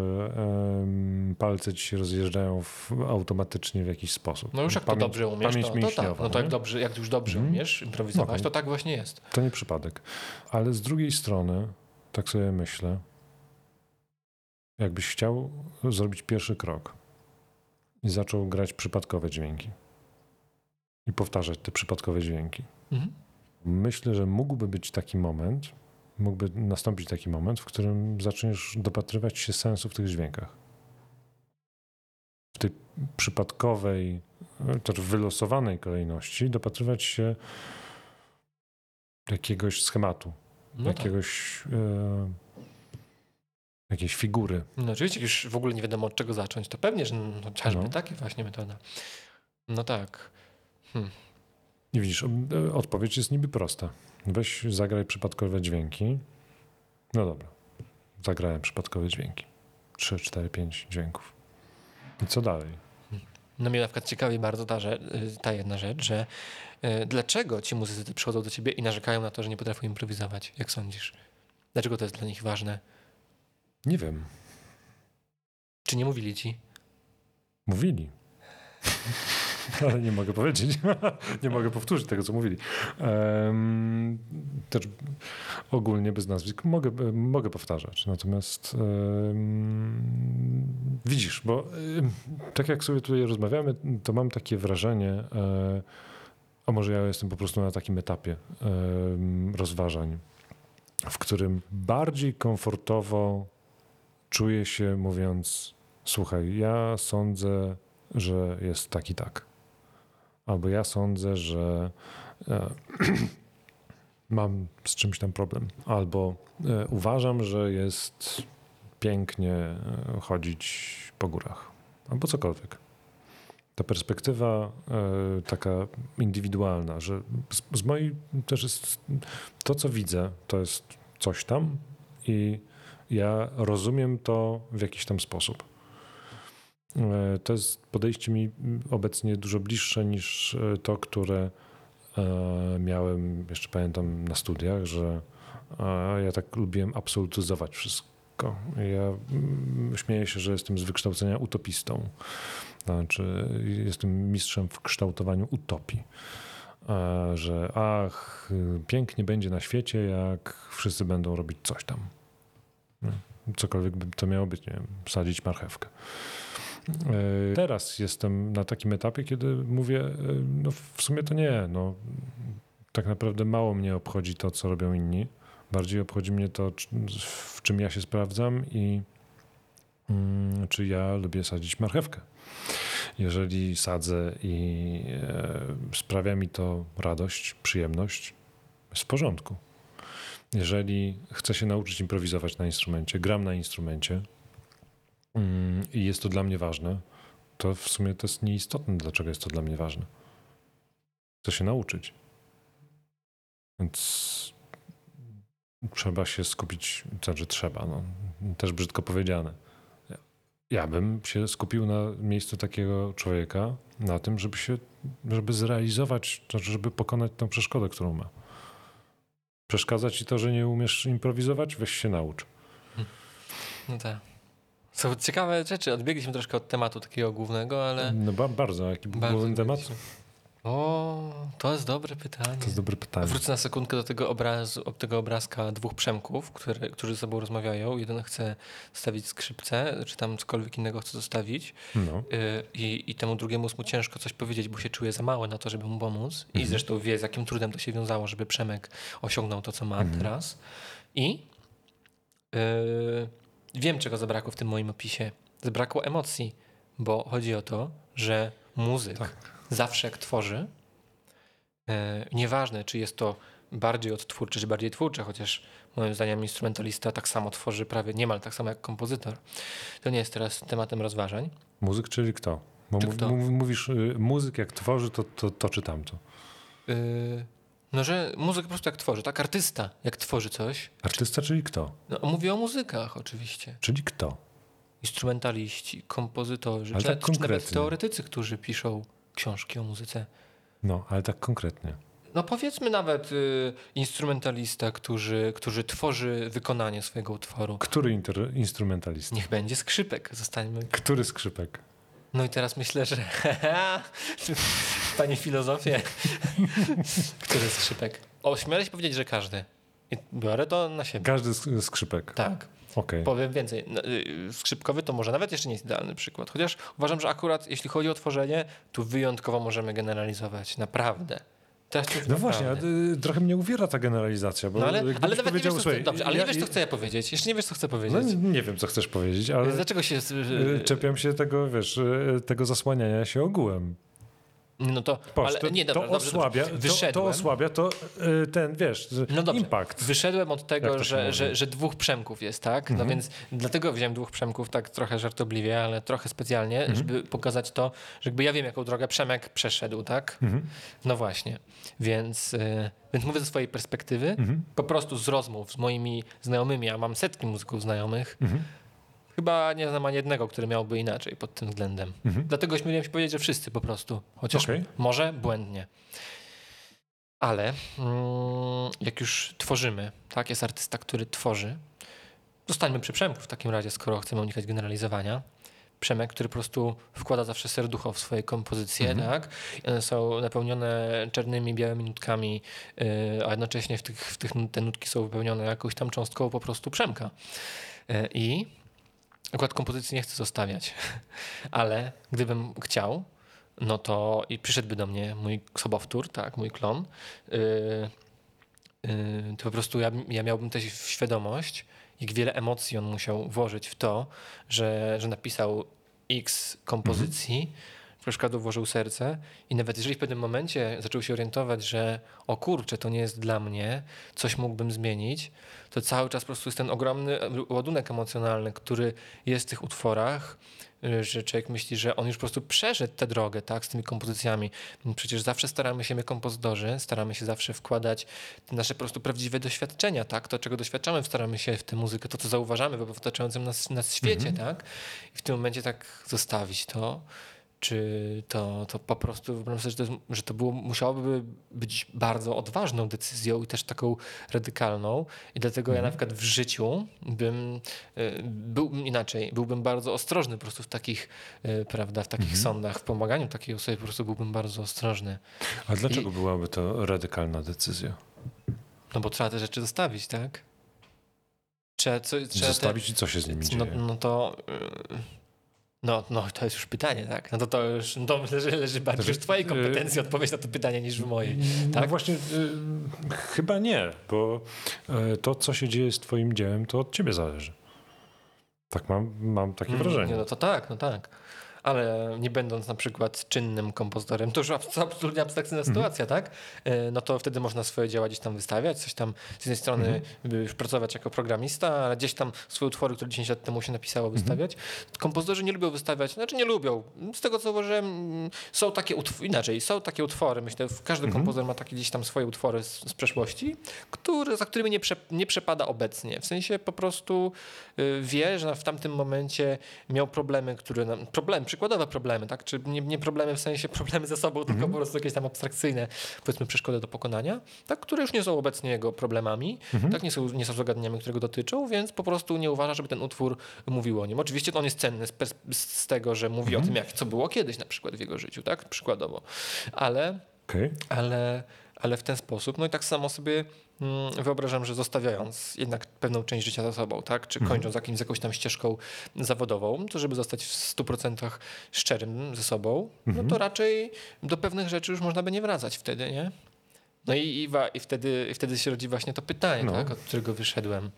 y, palce ci się rozjeżdżają w, automatycznie w jakiś sposób. No już jak pamięć, to dobrze umiesz, to, to tak. No to jak, dobrze, jak już dobrze hmm. umiesz improwizować, okay. to tak właśnie jest. To nie przypadek. Ale z drugiej strony, tak sobie myślę, jakbyś chciał zrobić pierwszy krok i zaczął grać przypadkowe dźwięki i powtarzać te przypadkowe dźwięki. Mhm. Myślę, że mógłby być taki moment, mógłby nastąpić taki moment, w którym zaczniesz dopatrywać się sensu w tych dźwiękach. W tej przypadkowej, też wylosowanej kolejności dopatrywać się jakiegoś schematu, no jakiegoś, tak. e, jakiejś figury. No oczywiście, już w ogóle nie wiadomo od czego zacząć, to pewnie, że no, chociażby no. takie właśnie metoda. No tak. Hmm. I widzisz, odpowiedź jest niby prosta. Weź, zagraj przypadkowe dźwięki. No dobra, zagrałem przypadkowe dźwięki. Trzy, cztery, pięć dźwięków. I co dalej? No mnie na przykład ciekawi bardzo ta, rzecz, ta jedna rzecz, że y, dlaczego ci muzycy przychodzą do ciebie i narzekają na to, że nie potrafią improwizować? Jak sądzisz? Dlaczego to jest dla nich ważne? Nie wiem. Czy nie mówili ci? Mówili. Ale nie mogę powiedzieć, nie mogę powtórzyć tego, co mówili. Um, też ogólnie bez nazwisk mogę, mogę powtarzać. Natomiast um, widzisz, bo um, tak jak sobie tutaj rozmawiamy, to mam takie wrażenie, um, a może ja jestem po prostu na takim etapie um, rozważań, w którym bardziej komfortowo czuję się mówiąc, słuchaj, ja sądzę, że jest tak i tak. Albo ja sądzę, że e, mam z czymś tam problem. Albo e, uważam, że jest pięknie chodzić po górach. Albo cokolwiek. Ta perspektywa e, taka indywidualna, że z, z mojej też jest to, co widzę, to jest coś tam i ja rozumiem to w jakiś tam sposób. To jest podejście mi obecnie dużo bliższe niż to, które miałem, jeszcze pamiętam na studiach, że ja tak lubiłem absolutyzować wszystko. Ja śmieję się, że jestem z wykształcenia utopistą. Znaczy jestem mistrzem w kształtowaniu utopii. Że ach, pięknie będzie na świecie, jak wszyscy będą robić coś tam. Cokolwiek by to miało być, nie wiem, sadzić marchewkę. Teraz jestem na takim etapie, kiedy mówię, no w sumie to nie, no tak naprawdę mało mnie obchodzi to, co robią inni. Bardziej obchodzi mnie to, w czym ja się sprawdzam i mm, czy ja lubię sadzić marchewkę. Jeżeli sadzę i e, sprawia mi to radość, przyjemność, jest w porządku. Jeżeli chcę się nauczyć improwizować na instrumencie, gram na instrumencie, i jest to dla mnie ważne, to w sumie to jest nieistotne, dlaczego jest to dla mnie ważne. Chcę się nauczyć. Więc trzeba się skupić, znaczy trzeba, no, też brzydko powiedziane. Ja bym się skupił na miejscu takiego człowieka, na tym, żeby się, żeby zrealizować, znaczy żeby pokonać tą przeszkodę, którą ma. Przeszkadza ci to, że nie umiesz improwizować? Weź się naucz. No tak. Są ciekawe rzeczy. Odbiegliśmy troszkę od tematu takiego głównego, ale... No ba- bardzo. Jaki był główny temat? O, to jest dobre pytanie. To jest dobre pytanie. Wrócę na sekundkę do tego obrazu, od tego obrazka dwóch przemków, które, którzy ze sobą rozmawiają. Jeden chce stawić skrzypce, czy tam cokolwiek innego chce zostawić. No. I, I temu drugiemu mu ciężko coś powiedzieć, bo się czuje za mały na to, żeby mu pomóc. Mhm. I zresztą wie, z jakim trudem to się wiązało, żeby Przemek osiągnął to, co ma mhm. teraz. I... Yy, wiem, czego zabrakło w tym moim opisie. Zabrakło emocji, bo chodzi o to, że muzyk tak. zawsze jak tworzy, yy, nieważne czy jest to bardziej odtwórczy czy bardziej twórczy, chociaż moim zdaniem instrumentalista tak samo tworzy prawie niemal tak samo jak kompozytor. To nie jest teraz tematem rozważań. Muzyk, czyli kto? Bo czy kto? Mówisz muzyk jak tworzy, to, to, to czy tamto? Yy, no, że muzyk po prostu jak tworzy, tak? Artysta jak tworzy coś. Artysta, czyli kto? No, mówię o muzykach oczywiście. Czyli kto? Instrumentaliści, kompozytorzy, ale czy, tak nawet, czy nawet teoretycy, którzy piszą książki o muzyce. No, ale tak konkretnie. No powiedzmy nawet y, instrumentalista, który, który tworzy wykonanie swojego utworu. Który inter- instrumentalista? Niech będzie skrzypek. Zostańmy. Który skrzypek? No i teraz myślę, że panie filozofie, który skrzypek? Ośmielę się powiedzieć, że każdy. I biorę to na siebie. Każdy skrzypek. Tak. Okay. Powiem więcej. Skrzypkowy to może nawet jeszcze nie jest idealny przykład. Chociaż uważam, że akurat jeśli chodzi o tworzenie, tu wyjątkowo możemy generalizować. Naprawdę. Teraz no naprawdę. Właśnie, trochę mnie uwiera ta generalizacja. Bo no ale, ale nawet nie wiesz, co chcę, dobrze, ale ja, nie wiesz, co chcę ja powiedzieć. Jeszcze nie wiesz, co chcę powiedzieć. No, nie wiem, co chcesz powiedzieć, ale dlaczego się czepiam się tego, wiesz, tego zasłaniania się ogółem. No to, Posz, ale, to, nie, dobra, to, dobrze, osłabia, to, to osłabia to yy, ten, wiesz, no dobrze, impact. Wyszedłem od tego, że, że, że dwóch przemków jest, tak? Mm-hmm. No więc dlatego wziąłem dwóch przemków tak trochę żartobliwie, ale trochę specjalnie, mm-hmm. żeby pokazać to, że jakby ja wiem, jaką drogę Przemek przeszedł, tak? Mm-hmm. No właśnie, więc, yy, więc mówię ze swojej perspektywy, mm-hmm. po prostu z rozmów z moimi znajomymi, a mam setki muzyków znajomych, mm-hmm. chyba nie znam ani jednego, który miałby inaczej pod tym względem. Mhm. Dlatego śmieliłem się powiedzieć, że wszyscy po prostu. Chociaż okay. może błędnie. Ale mm, jak już tworzymy, tak, jest artysta, który tworzy. Zostańmy przy Przemku w takim razie, skoro chcemy unikać generalizowania. Przemek, który po prostu wkłada zawsze serducho w swoje kompozycje, mhm. tak? One są napełnione czarnymi, białymi nutkami, yy, a jednocześnie w tych, w tych, te nutki są wypełnione jakąś tam cząstką po prostu Przemka. Yy, I akurat kompozycji nie chcę zostawiać, ale gdybym chciał, no to i przyszedłby do mnie mój sobowtór, tak, mój klon, yy, yy, to po prostu ja, ja miałbym też świadomość, jak wiele emocji on musiał włożyć w to, że, że napisał X kompozycji, mhm. w przykład włożył serce i nawet jeżeli w pewnym momencie zaczął się orientować, że o kurczę, to nie jest dla mnie, coś mógłbym zmienić, to cały czas po prostu jest ten ogromny ładunek emocjonalny, który jest w tych utworach, że człowiek myśli, że on już po prostu przeszedł tę drogę, tak, z tymi kompozycjami. Przecież zawsze staramy się, my kompozytorzy, staramy się zawsze wkładać nasze po prostu prawdziwe doświadczenia, tak, to czego doświadczamy, staramy się w tę muzykę, to co zauważamy w otaczającym nas, nas świecie, mm-hmm. tak, i w tym momencie tak zostawić to, czy to, to po prostu wyobrażam sobie, że to, że to było, musiałoby być bardzo odważną decyzją i też taką radykalną i dlatego mm-hmm. ja na przykład w życiu bym y, był inaczej, byłbym bardzo ostrożny po prostu w takich, y, prawda, w takich mm-hmm. sądach, w pomaganiu takiej osobie po prostu byłbym bardzo ostrożny. A dlaczego I, byłaby to radykalna decyzja? No bo trzeba te rzeczy zostawić, tak? Trzeba, co, trzeba zostawić te, i co się z nimi dzieje? No, no to... Y, No, no to jest już pytanie, tak? No to to już no to leży, leży bardziej to, już w twojej kompetencji yy, odpowiedź na to pytanie niż w mojej. Tak? No właśnie yy, chyba nie, bo yy, to, co się dzieje z twoim dziełem, to od ciebie zależy. Tak mam, mam takie mm, wrażenie. Nie, no to tak, no tak. Ale nie będąc na przykład czynnym kompozytorem, to już absolutnie abstrakcyjna mm-hmm. sytuacja, tak? No to wtedy można swoje dzieła gdzieś tam wystawiać, coś tam z jednej strony mm-hmm. już pracować jako programista, ale gdzieś tam swoje utwory, które dziesięć lat temu się napisało, wystawiać. Mm-hmm. Kompozytorzy nie lubią wystawiać, znaczy nie lubią. Z tego co zauważyłem, są takie utwory, inaczej, są takie utwory, myślę, każdy mm-hmm. kompozytor ma takie gdzieś tam swoje utwory z, z przeszłości, które, za którymi nie, prze, nie przepada obecnie. W sensie po prostu wie, że w tamtym momencie miał problemy, które nam, problemy, przykładowe problemy, tak? Czy nie, nie problemy w sensie problemy ze sobą, tylko mm-hmm. po prostu jakieś tam abstrakcyjne, powiedzmy, przeszkody do pokonania, tak? Które już nie są obecnie jego problemami, mm-hmm. tak? Nie są, nie są zagadnieniami, które go dotyczą, więc po prostu nie uważa, żeby ten utwór mówił o nim. Oczywiście to on jest cenny z, z tego, że mówi mm-hmm. o tym, jak, co było kiedyś na przykład w jego życiu, tak? Przykładowo. Ale, okay. ale, ale w ten sposób, no i tak samo sobie wyobrażam, że zostawiając jednak pewną część życia za sobą, tak, czy kończąc jakimś, jakąś tam ścieżką zawodową, to żeby zostać w stu procentach szczerym ze sobą, no to raczej do pewnych rzeczy już można by nie wracać wtedy, nie? No i, i, i, wtedy, i wtedy się rodzi właśnie to pytanie, no. tak, od którego wyszedłem.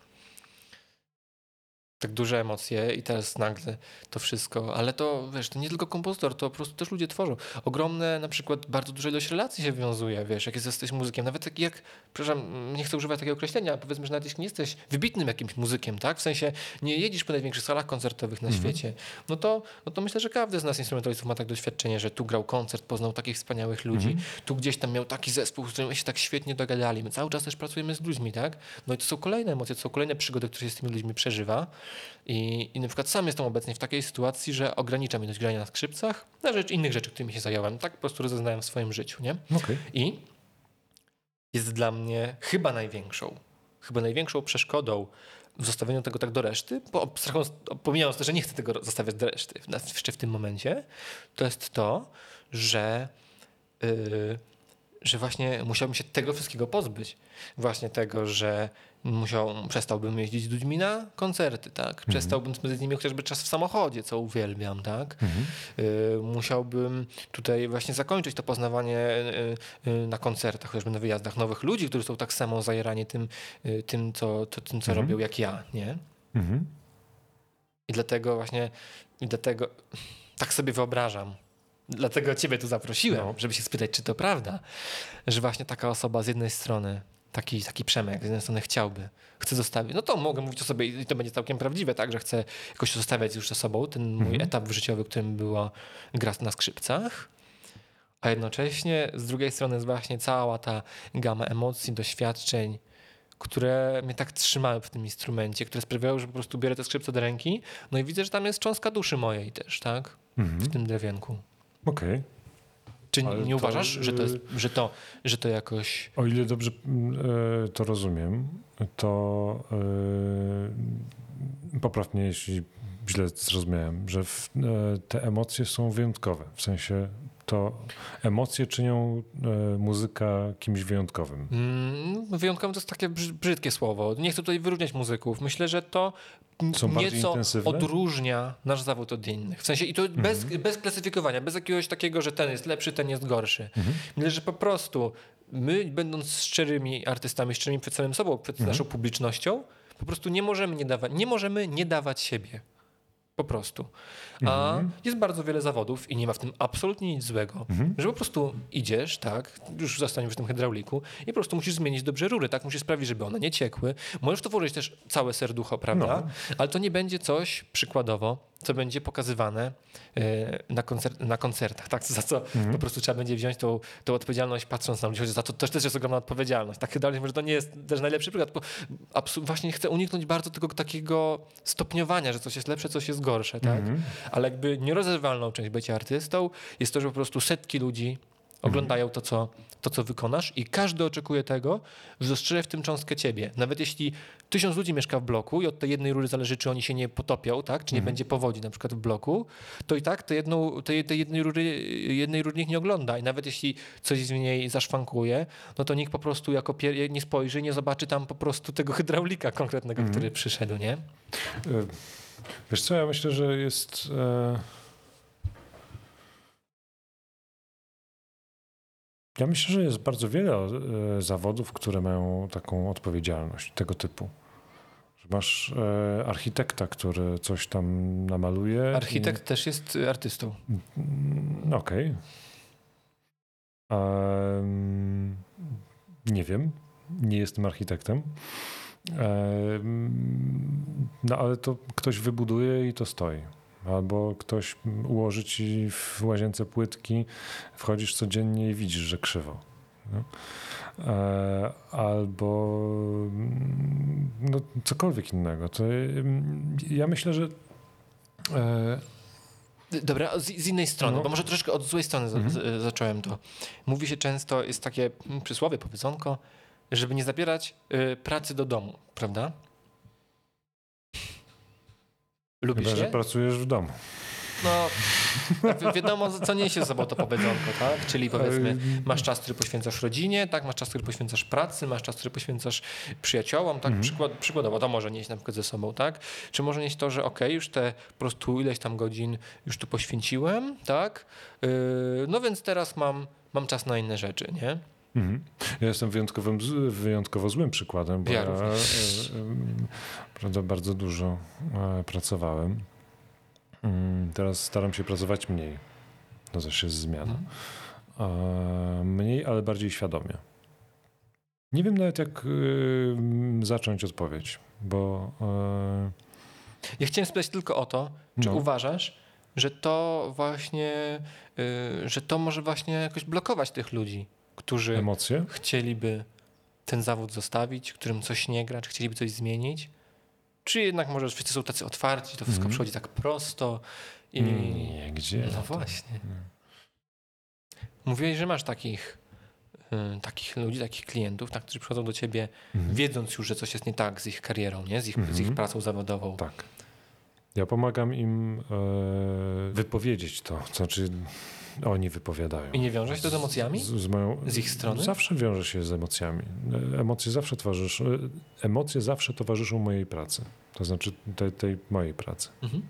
tak duże emocje i teraz nagle to wszystko, ale to wiesz, to nie tylko kompozytor, to po prostu też ludzie tworzą. Ogromne, na przykład bardzo duża ilość relacji się wiązuje, wiesz, jak jesteś muzykiem, nawet jak, jak przepraszam, nie chcę używać takiego określenia, powiedzmy, że nawet jeśli nie jesteś wybitnym jakimś muzykiem, tak, w sensie nie jedzisz po największych salach koncertowych na mm-hmm. świecie, no to, no to myślę, że każdy z nas instrumentalistów ma tak doświadczenie, że tu grał koncert, poznał takich wspaniałych ludzi, mm-hmm. tu gdzieś tam miał taki zespół, z którym się tak świetnie dogadali, my cały czas też pracujemy z ludźmi, tak, no i to są kolejne emocje, to są kolejne przygody, które się z tymi ludźmi przeżywa. I, I na przykład sam jestem obecnie w takiej sytuacji, że ograniczam ilość grania na skrzypcach na rzecz innych rzeczy, którymi się zająłem. Tak po prostu rozeznałem w swoim życiu, nie? Okay. I jest dla mnie chyba największą, chyba największą przeszkodą w zostawieniu tego tak do reszty, bo pomijając to, że nie chcę tego zostawiać do reszty jeszcze w tym momencie, to jest to, że... Yy, że właśnie musiałbym się tego wszystkiego pozbyć. Właśnie tego, że musiał, przestałbym jeździć z ludźmi na koncerty, tak? Przestałbym spędzać z nimi chociażby czas w samochodzie, co uwielbiam, tak? Mhm. Y, musiałbym tutaj właśnie zakończyć to poznawanie y, y, na koncertach, chociażby na wyjazdach nowych ludzi, którzy są tak samo zajarani tym, y, tym co, to, tym, co mhm. robią jak ja, nie? Mhm. I dlatego właśnie, i dlatego tak sobie wyobrażam, dlatego ciebie tu zaprosiłem, no. żeby się spytać, czy to prawda, że właśnie taka osoba z jednej strony, taki, taki Przemek z jednej strony chciałby, chce zostawić, no to mogę mówić o sobie i to będzie całkiem prawdziwe, tak, że chcę jakoś zostawiać już ze sobą ten mój mm-hmm. etap życiowy, którym była gra na skrzypcach, a jednocześnie z drugiej strony jest właśnie cała ta gama emocji, doświadczeń, które mnie tak trzymały w tym instrumencie, które sprawiały, że po prostu biorę te skrzypce do ręki, no i widzę, że tam jest cząstka duszy mojej też, tak, mm-hmm. w tym drewienku. Okej. Okay. Czy ale nie to, uważasz, że to, jest, że, to, że to jakoś... O ile dobrze y, to rozumiem, to y, popraw mnie, jeśli źle zrozumiałem, że w, y, te emocje są wyjątkowe. W sensie to emocje czynią y, muzyka kimś wyjątkowym. Mm, wyjątkowym to jest takie brzydkie słowo. Nie chcę tutaj wyróżniać muzyków. Myślę, że to... Są nieco odróżnia nasz zawód od innych. W sensie i to mhm. bez, bez klasyfikowania, bez jakiegoś takiego, że ten jest lepszy, ten jest gorszy. Mhm. Myślę, że po prostu my, będąc szczerymi artystami, szczerymi przed samym sobą, przed mhm. naszą publicznością, po prostu nie możemy nie dawać, nie możemy nie dawać siebie. Po prostu. A mhm. jest bardzo wiele zawodów i nie ma w tym absolutnie nic złego, mhm. że po prostu idziesz, tak, już zostań w tym hydrauliku i po prostu musisz zmienić dobrze rury, tak, musisz sprawić, żeby one nie ciekły. Możesz to włożyć też całe serducho, prawda? No. Ale to nie będzie coś, przykładowo, co będzie pokazywane yy, na, koncer- na koncertach, tak, za co mhm. po prostu trzeba będzie wziąć tą, tą odpowiedzialność, patrząc na ludzi, za to też, też jest ogromna odpowiedzialność. Tak, hydraulik może to nie jest też najlepszy przykład, bo absu- właśnie chcę uniknąć bardzo tego takiego stopniowania, że coś jest lepsze, coś jest gorsze, tak? Mm-hmm. Ale jakby nierozerwalną część bycia artystą jest to, że po prostu setki ludzi oglądają mm-hmm. to, co, to, co wykonasz i każdy oczekuje tego, że dostrzeże w tym cząstkę ciebie. Nawet jeśli tysiąc ludzi mieszka w bloku i od tej jednej rury zależy, czy oni się nie potopią, tak? Czy nie mm-hmm. będzie powodzi na przykład w bloku, to i tak tej jedną, te, te jednej rury, jednej rury nikt nie ogląda i nawet jeśli coś z niej zaszwankuje, no to nikt po prostu jako pier- nie spojrzy, nie zobaczy tam po prostu tego hydraulika konkretnego, mm-hmm. który przyszedł, nie? Y- Wiesz co, ja myślę, że jest... E... Ja myślę, że jest bardzo wiele e, zawodów, które mają taką odpowiedzialność tego typu. Że masz e, architekta, który coś tam namaluje. Architekt i... też jest artystą. Okej. Okay. E, nie wiem. Nie jestem architektem. No ale to ktoś wybuduje i to stoi. Albo ktoś ułoży ci w łazience płytki, wchodzisz codziennie i widzisz, że krzywo. No. Albo no, cokolwiek innego. To ja myślę, że... Dobra, z, z innej strony, no. bo może troszkę od złej strony mhm. z, zacząłem to. Mówi się często, jest takie przysłowie, powiedzonko, żeby nie zabierać y, pracy do domu, prawda? Lubisz, chyba, nie? Że pracujesz w domu. No, tak wiadomo, co niesie ze sobą to powiedzonko, tak? Czyli powiedzmy, masz czas, który poświęcasz rodzinie, tak? Masz czas, który poświęcasz pracy, masz czas, który poświęcasz przyjaciołom, tak? Mhm. Przykład, przykładowo, to może nieść na przykład ze sobą, tak? Czy może nieść to, że okej, okay, już te po prostu ileś tam godzin już tu poświęciłem, tak? Yy, no więc teraz mam, mam czas na inne rzeczy, nie? Mhm. Ja jestem wyjątkowym, wyjątkowo złym przykładem, bo ja, ja e, e, bardzo dużo e, pracowałem. Mm, teraz staram się pracować mniej. To też jest zmiana. E, mniej, ale bardziej świadomie. Nie wiem nawet jak e, zacząć odpowiedź, bo... E... Ja chciałem spytać tylko o to, czy no. uważasz, że to właśnie, y, że to może właśnie jakoś blokować tych ludzi, którzy Emocje? chcieliby ten zawód zostawić, którym coś nie gra, czy chcieliby coś zmienić? Czy jednak może wszyscy są tacy otwarci, to wszystko mm. przychodzi tak prosto i... Nie, gdzie? No właśnie. Nie. Mówiłeś, że masz takich, y, takich ludzi, takich klientów, tak, którzy przychodzą do ciebie mm. wiedząc już, że coś jest nie tak z ich karierą, nie? Z, ich, mm. z ich pracą zawodową. Tak. Ja pomagam im e, wypowiedzieć to, to znaczy oni wypowiadają. I nie wiąże się to z emocjami? Z, z, moją, z ich strony? Zawsze wiąże się z emocjami. Emocje zawsze towarzyszą, emocje zawsze towarzyszą mojej pracy, to znaczy tej, tej mojej pracy. Mhm.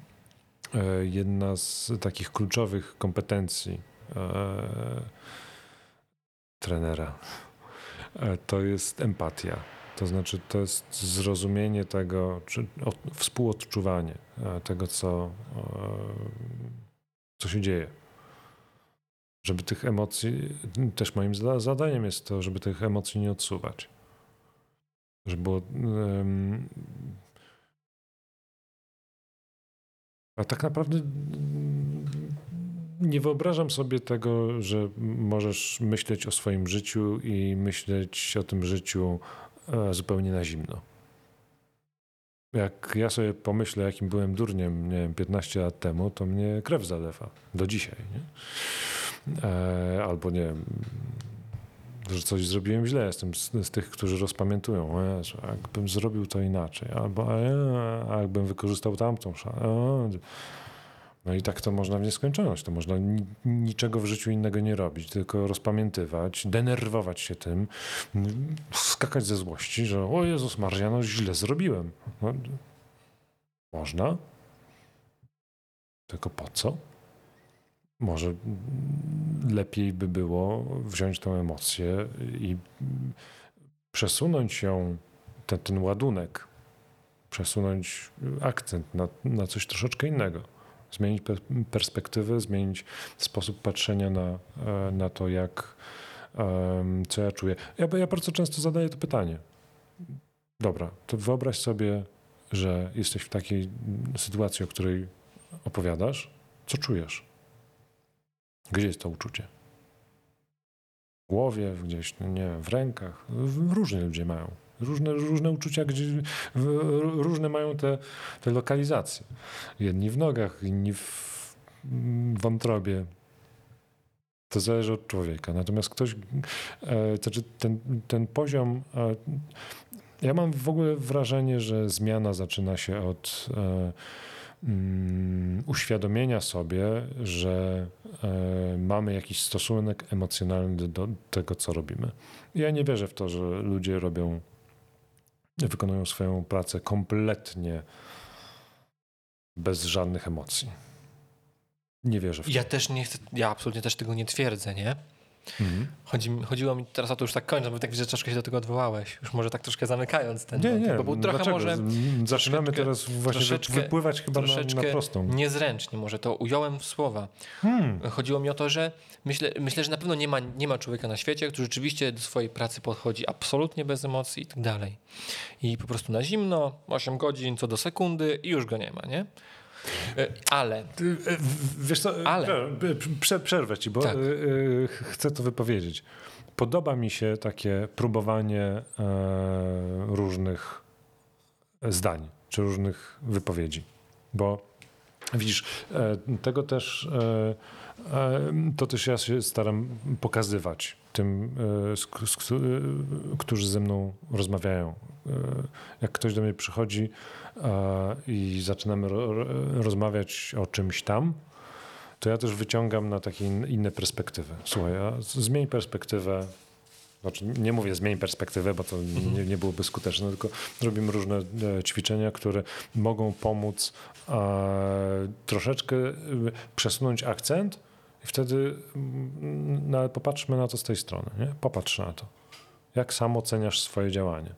E, jedna z takich kluczowych kompetencji e, trenera e, to jest empatia. To znaczy to jest zrozumienie tego, czy od, współodczuwanie tego, co, co się dzieje. Żeby tych emocji, też moim zadaniem jest to, żeby tych emocji nie odsuwać. Żeby było... Um, a tak naprawdę nie wyobrażam sobie tego, że możesz myśleć o swoim życiu i myśleć o tym życiu zupełnie na zimno. Jak ja sobie pomyślę, jakim byłem durniem, nie wiem, piętnaście lat temu, to mnie krew zalewa. Do dzisiaj. Nie? E, albo nie wiem, że coś zrobiłem źle. Jestem z, z tych, którzy rozpamiętują. O Jezu, jakbym zrobił to inaczej. Albo a, a jakbym wykorzystał tamtą szansę. No i tak to można w nieskończoność. To można ni- niczego w życiu innego nie robić, tylko rozpamiętywać, denerwować się tym, skakać ze złości, że o Jezus Maria, no źle zrobiłem. No, można. Tylko po co? Może lepiej by było wziąć tą emocję i przesunąć ją, ten, ten ładunek, przesunąć akcent na, na coś troszeczkę innego. Zmienić perspektywę, zmienić sposób patrzenia na, na to, jak, co ja czuję. Ja, ja bardzo często zadaję to pytanie. Dobra, to wyobraź sobie, że jesteś w takiej sytuacji, o której opowiadasz. Co czujesz? Gdzie jest to uczucie? W głowie, gdzieś, nie wiem, w rękach. Różni ludzie mają. Różne, różne uczucia, gdzie, różne mają te, te lokalizacje. Jedni w nogach, inni w wątrobie. To zależy od człowieka. Natomiast ktoś, znaczy ten, ten poziom, ja mam w ogóle wrażenie, że zmiana zaczyna się od um, uświadomienia sobie, że um, mamy jakiś stosunek emocjonalny do tego, co robimy. Ja nie wierzę w to, że ludzie robią wykonują swoją pracę kompletnie bez żadnych emocji. Nie wierzę w to. Ja też nie chcę, ja absolutnie też tego nie twierdzę, nie? Mhm. Chodzi, chodziło mi teraz o to, już tak kończę, bo tak widzę, że troszkę się do tego odwołałeś. Już może tak troszkę zamykając ten... Nie, nie, bo był trochę może zaczynamy teraz właśnie wypływać chyba na, na prostą. Niezręcznie może, to ująłem w słowa. Hmm. Chodziło mi o to, że myślę, myślę że na pewno nie ma, nie ma człowieka na świecie, który rzeczywiście do swojej pracy podchodzi absolutnie bez emocji i tak dalej. I po prostu na zimno, osiem godzin co do sekundy i już go nie ma, nie? Ale. Wiesz co, ale. Przerwę ci, bo tak. chcę to wypowiedzieć. Podoba mi się takie próbowanie różnych zdań czy różnych wypowiedzi, bo widzisz, tego też to też ja się staram pokazywać tym, którzy ze mną rozmawiają. Jak ktoś do mnie przychodzi i zaczynamy rozmawiać o czymś tam, to ja też wyciągam na takie inne perspektywy. Słuchaj, ja zmień perspektywę. Znaczy, nie mówię zmień perspektywę, bo to nie, nie byłoby skuteczne, tylko robimy różne ćwiczenia, które mogą pomóc troszeczkę przesunąć akcent I wtedy no, ale popatrzmy na to z tej strony, nie? Popatrz na to. Jak sam oceniasz swoje działanie?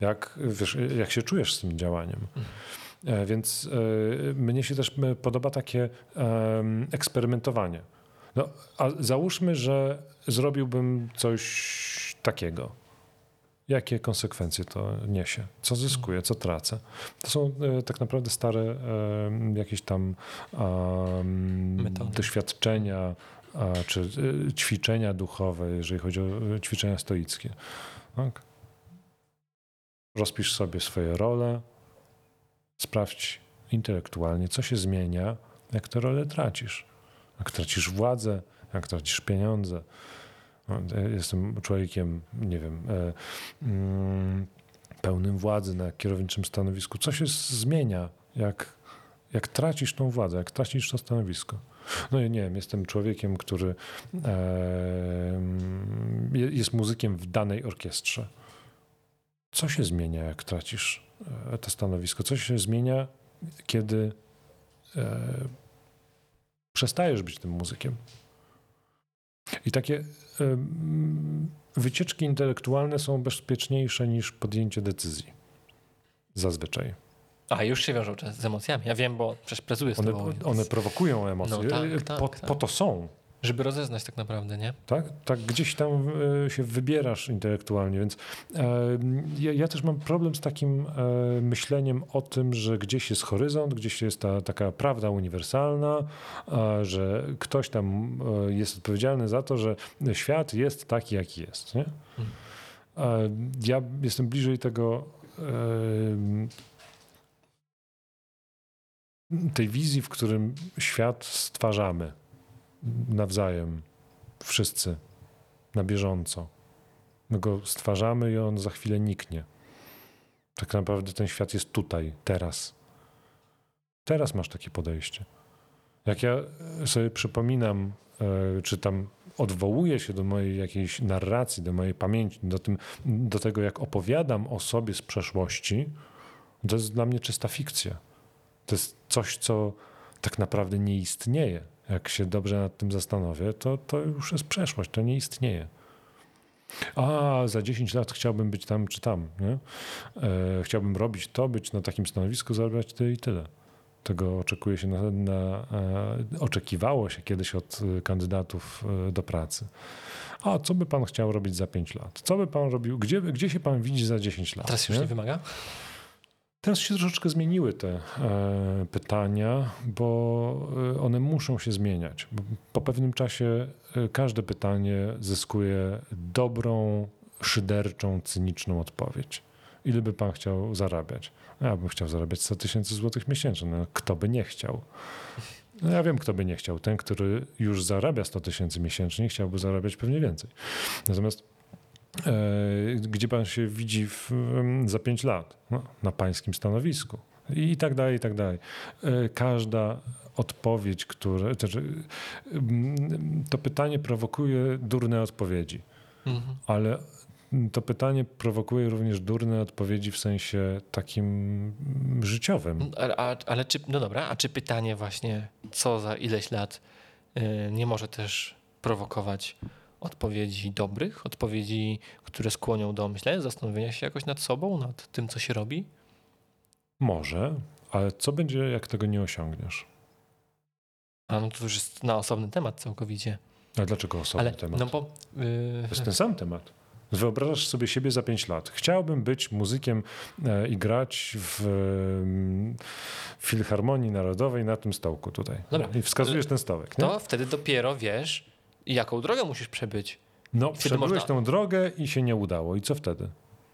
Jak, wiesz, jak się czujesz z tym działaniem? Mhm. Więc y, mnie się też podoba takie y, eksperymentowanie. No, a załóżmy, że zrobiłbym coś takiego. Jakie konsekwencje to niesie? Co zyskuję? Co tracę? To są y, tak naprawdę stare y, jakieś tam y, doświadczenia y, czy y, ćwiczenia duchowe, jeżeli chodzi o ćwiczenia stoickie. Tak? Rozpisz sobie swoje role, sprawdź intelektualnie, co się zmienia, jak te role tracisz. Jak tracisz władzę, jak tracisz pieniądze. Jestem człowiekiem, nie wiem, pełnym władzy na kierowniczym stanowisku. Co się zmienia, jak, jak tracisz tą władzę, jak tracisz to stanowisko? No i nie wiem, jestem człowiekiem, który jest muzykiem w danej orkiestrze. Co się zmienia, jak tracisz to stanowisko? Co się zmienia, kiedy przestajesz być tym muzykiem? I takie wycieczki intelektualne są bezpieczniejsze niż podjęcie decyzji. Zazwyczaj. A już się wiążą z emocjami. Ja wiem, bo przecież pracuję z one, tobą. Więc... One prowokują emocje. No, tak, tak, po, tak. po to są. Żeby rozeznać tak naprawdę, nie? Tak, tak gdzieś tam się wybierasz intelektualnie, więc ja, ja też mam problem z takim myśleniem o tym, że gdzieś jest horyzont, gdzieś jest ta taka prawda uniwersalna, że ktoś tam jest odpowiedzialny za to, że świat jest taki, jaki jest, nie? Hmm. Ja jestem bliżej tego... tej wizji, w którym świat stwarzamy. Nawzajem. Wszyscy. Na bieżąco. My go stwarzamy i on za chwilę niknie. Tak naprawdę ten świat jest tutaj, teraz. Teraz masz takie podejście. Jak ja sobie przypominam, czy tam odwołuję się do mojej jakiejś narracji, do mojej pamięci, do, tym, do tego, jak opowiadam o sobie z przeszłości, to jest dla mnie czysta fikcja. To jest coś, co tak naprawdę nie istnieje. Jak się dobrze nad tym zastanowię, to, to już jest przeszłość, to nie istnieje. A za dziesięć lat chciałbym być tam czy tam. Nie? E, chciałbym robić to, być na takim stanowisku, zarabiać tyle i tyle. Tego oczekuje się na, na, e, oczekiwało się kiedyś od kandydatów do pracy. A co by pan chciał robić za pięć lat? Co by pan robił? Gdzie, gdzie się pan widzi za dziesięć lat? Teraz już nie, nie wymaga? Teraz się troszeczkę zmieniły te e, pytania, bo one muszą się zmieniać. Po pewnym czasie każde pytanie zyskuje dobrą, szyderczą, cyniczną odpowiedź. Ile by pan chciał zarabiać? Ja bym chciał zarabiać sto tysięcy złotych miesięcznie. No, kto by nie chciał? No, ja wiem, kto by nie chciał. Ten, który już zarabia sto tysięcy miesięcznie, chciałby zarabiać pewnie więcej. Natomiast gdzie pan się widzi w, za pięć lat? No, na pańskim stanowisku. I tak dalej, i tak dalej. Każda odpowiedź, która... To pytanie prowokuje durne odpowiedzi. Mhm. Ale to pytanie prowokuje również durne odpowiedzi w sensie takim życiowym. A, ale czy... No dobra, a czy pytanie właśnie co za ileś lat nie może też prowokować odpowiedzi dobrych, odpowiedzi, które skłonią do myślenia, zastanowienia się jakoś nad sobą, nad tym, co się robi? Może, ale co będzie, jak tego nie osiągniesz? A no to już jest na osobny temat całkowicie. A dlaczego osobny ale, temat? No bo, yy... To jest ten sam temat. Wyobrażasz sobie siebie za pięć lat. Chciałbym być muzykiem i grać w Filharmonii Narodowej na tym stołku tutaj. Dobra. I wskazujesz ten stołek. Nie? To wtedy dopiero wiesz... I jaką drogę musisz przebyć? No, przebyłeś można... tą drogę i się nie udało. I co wtedy?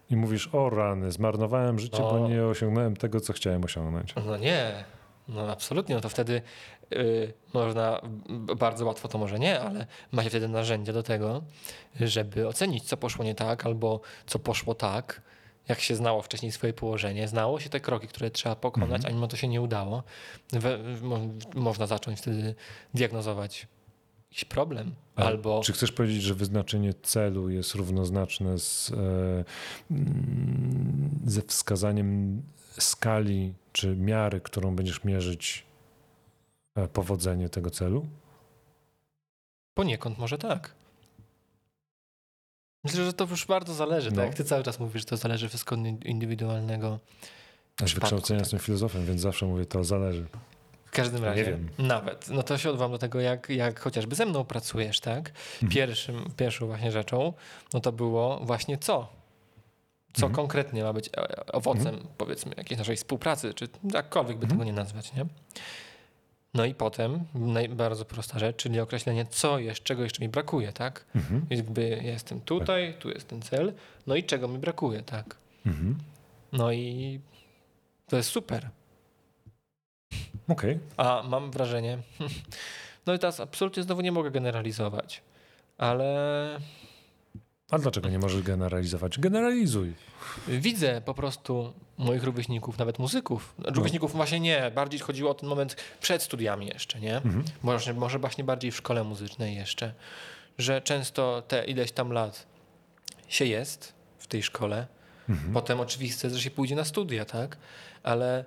I mówisz, o rany, zmarnowałem życie, o. bo nie osiągnąłem tego, co chciałem osiągnąć. No nie, no absolutnie. No to wtedy yy, można, bardzo łatwo to może nie, ale ma się wtedy narzędzia do tego, żeby ocenić, co poszło nie tak albo co poszło tak, jak się znało wcześniej swoje położenie. Znało się te kroki, które trzeba pokonać, mhm. a mimo to się nie udało. We, mo, można zacząć wtedy diagnozować jakiś problem. A albo... Czy chcesz powiedzieć, że wyznaczenie celu jest równoznaczne z, ze wskazaniem skali czy miary, którą będziesz mierzyć powodzenie tego celu? Poniekąd może tak. Myślę, że to już bardzo zależy, no. Tak? Ty cały czas mówisz, że to zależy wszystko od indywidualnego przypadku. Wykształcenia tak. Jestem filozofem, więc zawsze mówię, to zależy. W każdym razie, nie wiem. Nawet. No to się odwołam do tego, jak, jak chociażby ze mną pracujesz, tak? Pierwszym, mhm. Pierwszą właśnie rzeczą, no to było właśnie co? Co mhm. konkretnie ma być owocem, mhm. powiedzmy, jakiejś naszej współpracy, czy jakkolwiek by mhm. tego nie nazwać, nie? No i potem, bardzo prosta rzecz, czyli określenie, co jeszcze, czego jeszcze mi brakuje, tak? Mhm. Jakby ja jestem tutaj, tu jest ten cel, no i czego mi brakuje, tak? Mhm. No i to jest super. Okej. Okay. A mam wrażenie, no i teraz absolutnie znowu nie mogę generalizować, ale... A dlaczego nie możesz generalizować? Generalizuj. Widzę po prostu moich rówieśników, nawet muzyków. Rówieśników no. właśnie nie. Bardziej chodziło o ten moment przed studiami jeszcze, nie? Mhm. Może, może właśnie bardziej w szkole muzycznej jeszcze. Że często te ileś tam lat się jest w tej szkole. Mhm. Potem oczywiście, że się pójdzie na studia, tak? Ale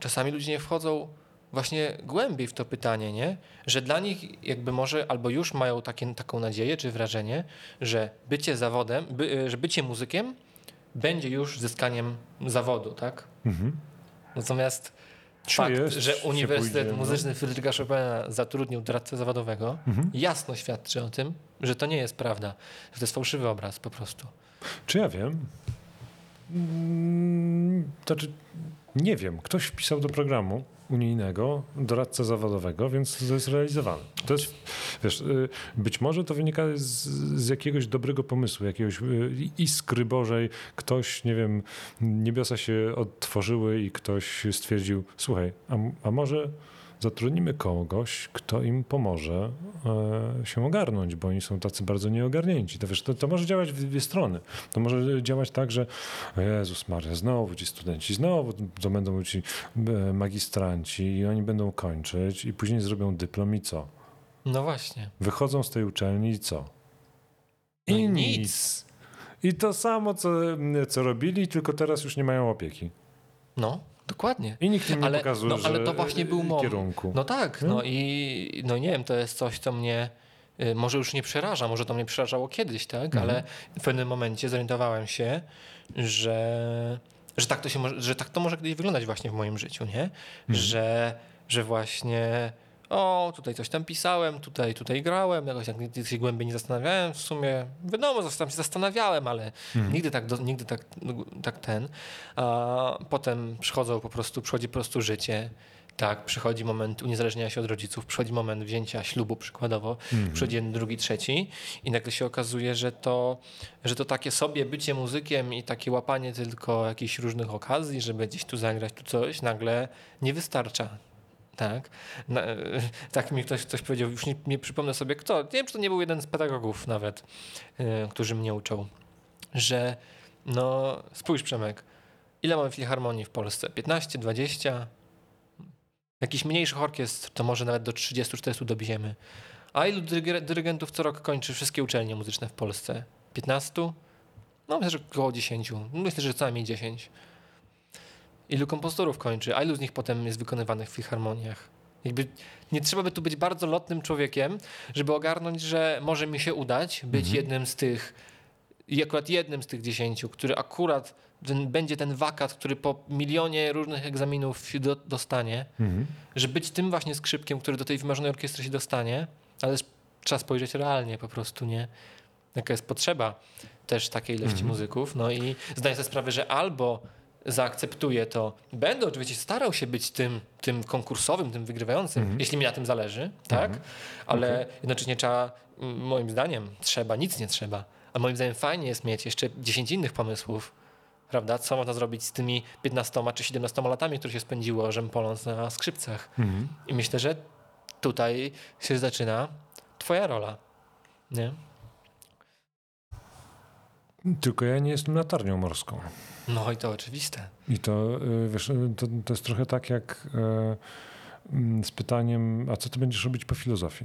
czasami ludzie nie wchodzą właśnie głębiej w to pytanie, nie? Że dla nich jakby może albo już mają takie, taką nadzieję czy wrażenie, że bycie zawodem, by, że bycie muzykiem będzie już zyskaniem zawodu, tak? Mhm. Natomiast czy fakt, jest, że Uniwersytet pójdzie, Muzyczny no. Fryderyka Chopina zatrudnił doradcę zawodowego, mhm. jasno świadczy o tym, że to nie jest prawda, że to jest fałszywy obraz po prostu. Czy ja wiem? To czy... Nie wiem, ktoś wpisał do programu unijnego doradcę zawodowego, więc to jest realizowane. To jest, wiesz, być może to wynika z, z jakiegoś dobrego pomysłu, jakiegoś iskry Bożej. Ktoś, nie wiem, niebiosa się odtworzyły i ktoś stwierdził, słuchaj, a, a może zatrudnimy kogoś, kto im pomoże e, się ogarnąć, bo oni są tacy bardzo nieogarnięci. To, wiesz, to, to może działać w dwie strony. To może działać tak, że o Jezus Maria, znowu ci studenci, znowu to będą ci e, magistranci i oni będą kończyć i później zrobią dyplom i co? No właśnie. Wychodzą z tej uczelni i co? I, I nic. nic. I to samo, co, co robili, tylko teraz już nie mają opieki. No. Dokładnie. I nikt im nie ale, pokazuje, no, ale to właśnie był moment. Kierunku. No tak, no i no nie wiem, to jest coś, co mnie y, może już nie przeraża, może to mnie przerażało kiedyś, tak, mhm. ale w pewnym momencie zorientowałem się, że, że, tak to się, że tak to może kiedyś wyglądać właśnie w moim życiu, nie? Mhm. Że, że właśnie o, tutaj coś tam pisałem, tutaj, tutaj grałem, jakoś tak nigdy się głębiej nie zastanawiałem, w sumie wiadomo, tam się zastanawiałem, ale hmm. nigdy tak, do, nigdy tak, tak ten. A potem przychodzą po prostu, przychodzi po prostu życie, tak, przychodzi moment uniezależnienia się od rodziców, przychodzi moment wzięcia ślubu przykładowo, hmm. przychodzi jeden, drugi, trzeci i nagle się okazuje, że to, że to takie sobie bycie muzykiem i takie łapanie tylko jakichś różnych okazji, żeby gdzieś tu zagrać, tu coś, nagle nie wystarcza. Tak. Na, tak mi ktoś coś powiedział, już nie, nie przypomnę sobie kto, nie wiem, czy to nie był jeden z pedagogów nawet, yy, którzy mnie uczą, że no spójrz Przemek, ile mamy filharmonii w Polsce? piętnaście, dwadzieścia? Jakiś mniejszych orkiestr to może nawet do trzydziestu, czterdziestu dobijemy. A ilu dyrygentów co rok kończy wszystkie uczelnie muzyczne w Polsce? piętnaście? No myślę, że około dziesięciu. Myślę, że co najmniej dziesięć. Ilu kompozytorów kończy, a ilu z nich potem jest wykonywanych w filharmoniach. Jakby nie trzeba by tu być bardzo lotnym człowiekiem, żeby ogarnąć, że może mi się udać być mhm. jednym z tych, akurat jednym z tych dziesięciu, który akurat ten, będzie ten wakat, który po milionie różnych egzaminów do, dostanie, mhm. że być tym właśnie skrzypkiem, który do tej wymarzonej orkiestry się dostanie, ale trzeba spojrzeć realnie po prostu, nie? Jaka jest potrzeba też takiej ilości mhm. muzyków. No i zdaję sobie sprawę, że albo zaakceptuję to. Będę oczywiście starał się być tym, tym konkursowym, tym wygrywającym, mm-hmm. jeśli mi na tym zależy, tak? Mm-hmm. Ale okay. jednocześnie trzeba, moim zdaniem, trzeba, nic nie trzeba. A moim zdaniem fajnie jest mieć jeszcze dziesięć innych pomysłów, prawda? Co można zrobić z tymi piętnastoma czy siedemnastoma latami, które się spędziło rzempoląc na skrzypcach. Mm-hmm. I myślę, że tutaj się zaczyna twoja rola, nie? Tylko ja nie jestem latarnią morską. No i to oczywiste. I to, wiesz, to, to jest trochę tak jak e, z pytaniem, a co ty będziesz robić po filozofii?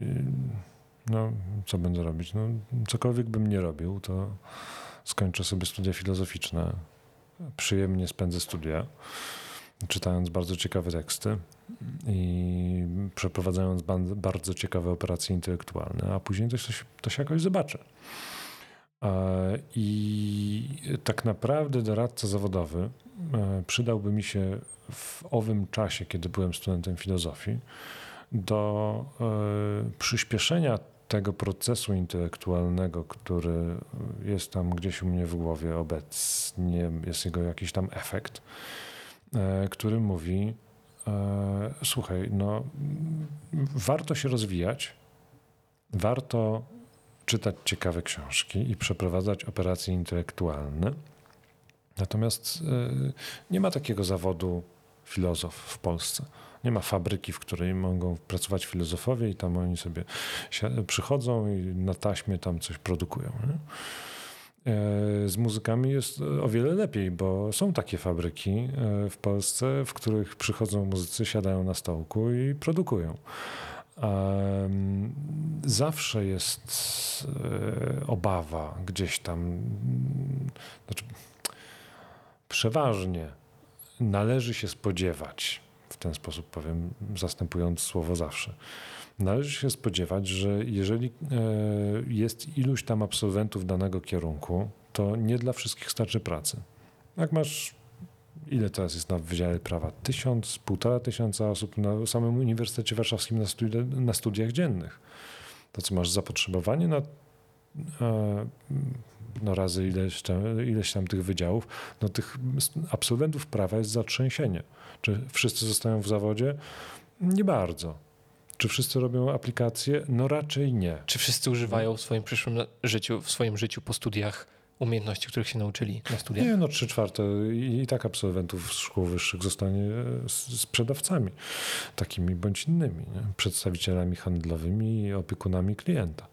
I, no, co będę robić? No, cokolwiek bym nie robił, to skończę sobie studia filozoficzne. Przyjemnie spędzę studia. czytając bardzo ciekawe teksty i przeprowadzając bardzo ciekawe operacje intelektualne, a później to się, to się jakoś zobaczy. I tak naprawdę doradca zawodowy przydałby mi się w owym czasie, kiedy byłem studentem filozofii, do przyspieszenia tego procesu intelektualnego, który jest tam gdzieś u mnie w głowie obecnie, jest jego jakiś tam efekt, który mówi, słuchaj, no warto się rozwijać, warto czytać ciekawe książki i przeprowadzać operacje intelektualne. Natomiast nie ma takiego zawodu filozof w Polsce. Nie ma fabryki, w której mogą pracować filozofowie i tam oni sobie przychodzą i na taśmie tam coś produkują. Nie? Z muzykami jest o wiele lepiej, bo są takie fabryki w Polsce, w których przychodzą muzycy, siadają na stołku i produkują. Zawsze jest obawa gdzieś tam, znaczy przeważnie należy się spodziewać, w ten sposób powiem, zastępując słowo zawsze, należy się spodziewać, że jeżeli jest iluś tam absolwentów danego kierunku, to nie dla wszystkich starczy pracy. Jak masz, ile teraz jest na Wydziale Prawa? Tysiąc, półtora tysiąca osób na samym Uniwersytecie Warszawskim na, studi- na studiach dziennych. To co masz zapotrzebowanie na no razy ileś tam, ileś tam tych wydziałów, no tych absolwentów prawa jest zatrzęsienie. Czy wszyscy zostają w zawodzie? Nie bardzo. Czy wszyscy robią aplikacje? No raczej nie. Czy wszyscy używają w swoim przyszłym życiu, w swoim życiu po studiach umiejętności, których się nauczyli na studiach? Nie, no trzy czwarte i tak absolwentów szkół wyższych zostanie sprzedawcami, takimi bądź innymi, nie? Przedstawicielami handlowymi i opiekunami klienta.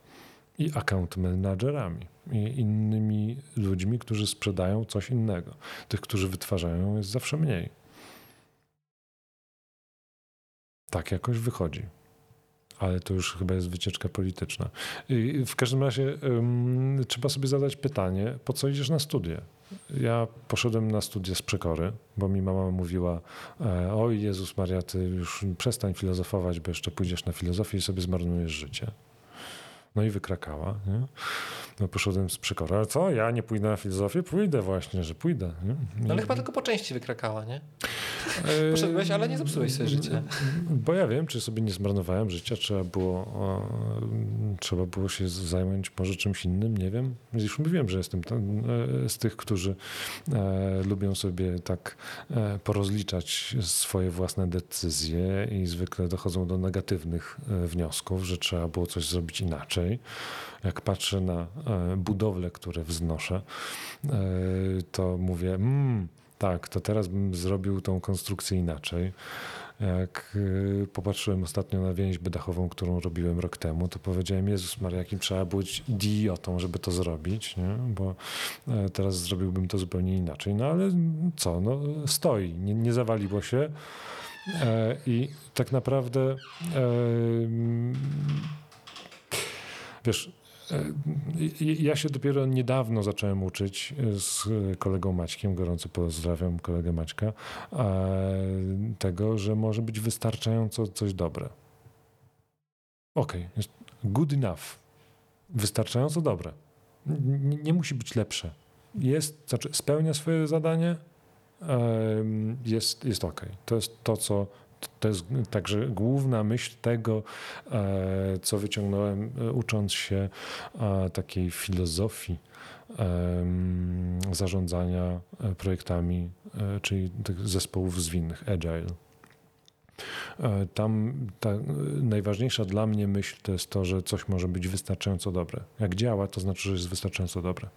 I account managerami, i innymi ludźmi, którzy sprzedają coś innego. Tych, którzy wytwarzają, jest zawsze mniej. Tak jakoś wychodzi. Ale to już chyba jest wycieczka polityczna. I w każdym razie ym, trzeba sobie zadać pytanie, po co idziesz na studia? Ja poszedłem na studia z przekory, bo mi mama mówiła, oj Jezus Maria, ty już przestań filozofować, bo jeszcze pójdziesz na filozofię i sobie zmarnujesz życie. No i wykrakała. Nie? No poszedłem z przekory. Ale co? Ja nie pójdę na filozofię? Pójdę właśnie, że pójdę. Nie? No ale chyba tylko po części wykrakała, nie? Poszedłeś, ale nie zepsułeś sobie życia. Bo ja wiem, czy sobie nie zmarnowałem życia. Trzeba było, o, trzeba było się zająć może czymś innym, nie wiem. Już mówiłem, że jestem ten, z tych, którzy e, lubią sobie tak e, porozliczać swoje własne decyzje i zwykle dochodzą do negatywnych e, wniosków, że trzeba było coś zrobić inaczej. Jak patrzę na e, budowle, które wznoszę, e, to mówię... Mm, tak, to teraz bym zrobił tą konstrukcję inaczej. Jak popatrzyłem ostatnio na więźbę dachową, którą robiłem rok temu, to powiedziałem, Jezus Maria, jakim trzeba być idiotą, żeby to zrobić, nie? Bo teraz zrobiłbym to zupełnie inaczej. No ale co, no stoi, nie, nie zawaliło się i tak naprawdę wiesz, ja się dopiero niedawno zacząłem uczyć z kolegą Maćkiem, gorąco pozdrawiam kolegę Maćka, tego, że może być wystarczająco coś dobre. Okej, okay. Good enough. Wystarczająco dobre. Nie, nie musi być lepsze. Jest, znaczy spełnia swoje zadanie, jest, jest okej. Okay. To jest to, co... To jest także główna myśl tego, co wyciągnąłem ucząc się takiej filozofii zarządzania projektami, czyli tych zespołów zwinnych, agile. Tam ta najważniejsza dla mnie myśl to jest to, że coś może być wystarczająco dobre. Jak działa, to znaczy, że jest wystarczająco dobre.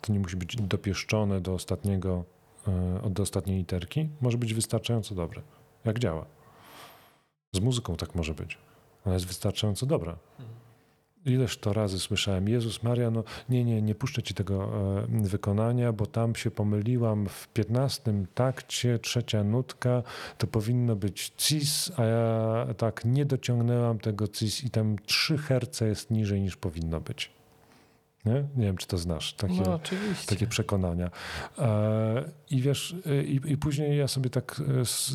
To nie musi być dopieszczone do ostatniego, do ostatniej literki. Może być wystarczająco dobre. Jak działa. Z muzyką tak może być. Ona jest wystarczająco dobra. Ileż to razy słyszałem, Jezus Maria, no nie, nie, nie puszczę ci tego e, wykonania, bo tam się pomyliłam w piętnastym takcie, trzecia nutka, to powinno być cis, a ja tak nie dociągnęłam tego cis i tam trzy herce jest niżej niż powinno być. Nie? Nie wiem, czy to znasz, takie, no, takie przekonania. E, I wiesz, i, i później ja sobie tak s,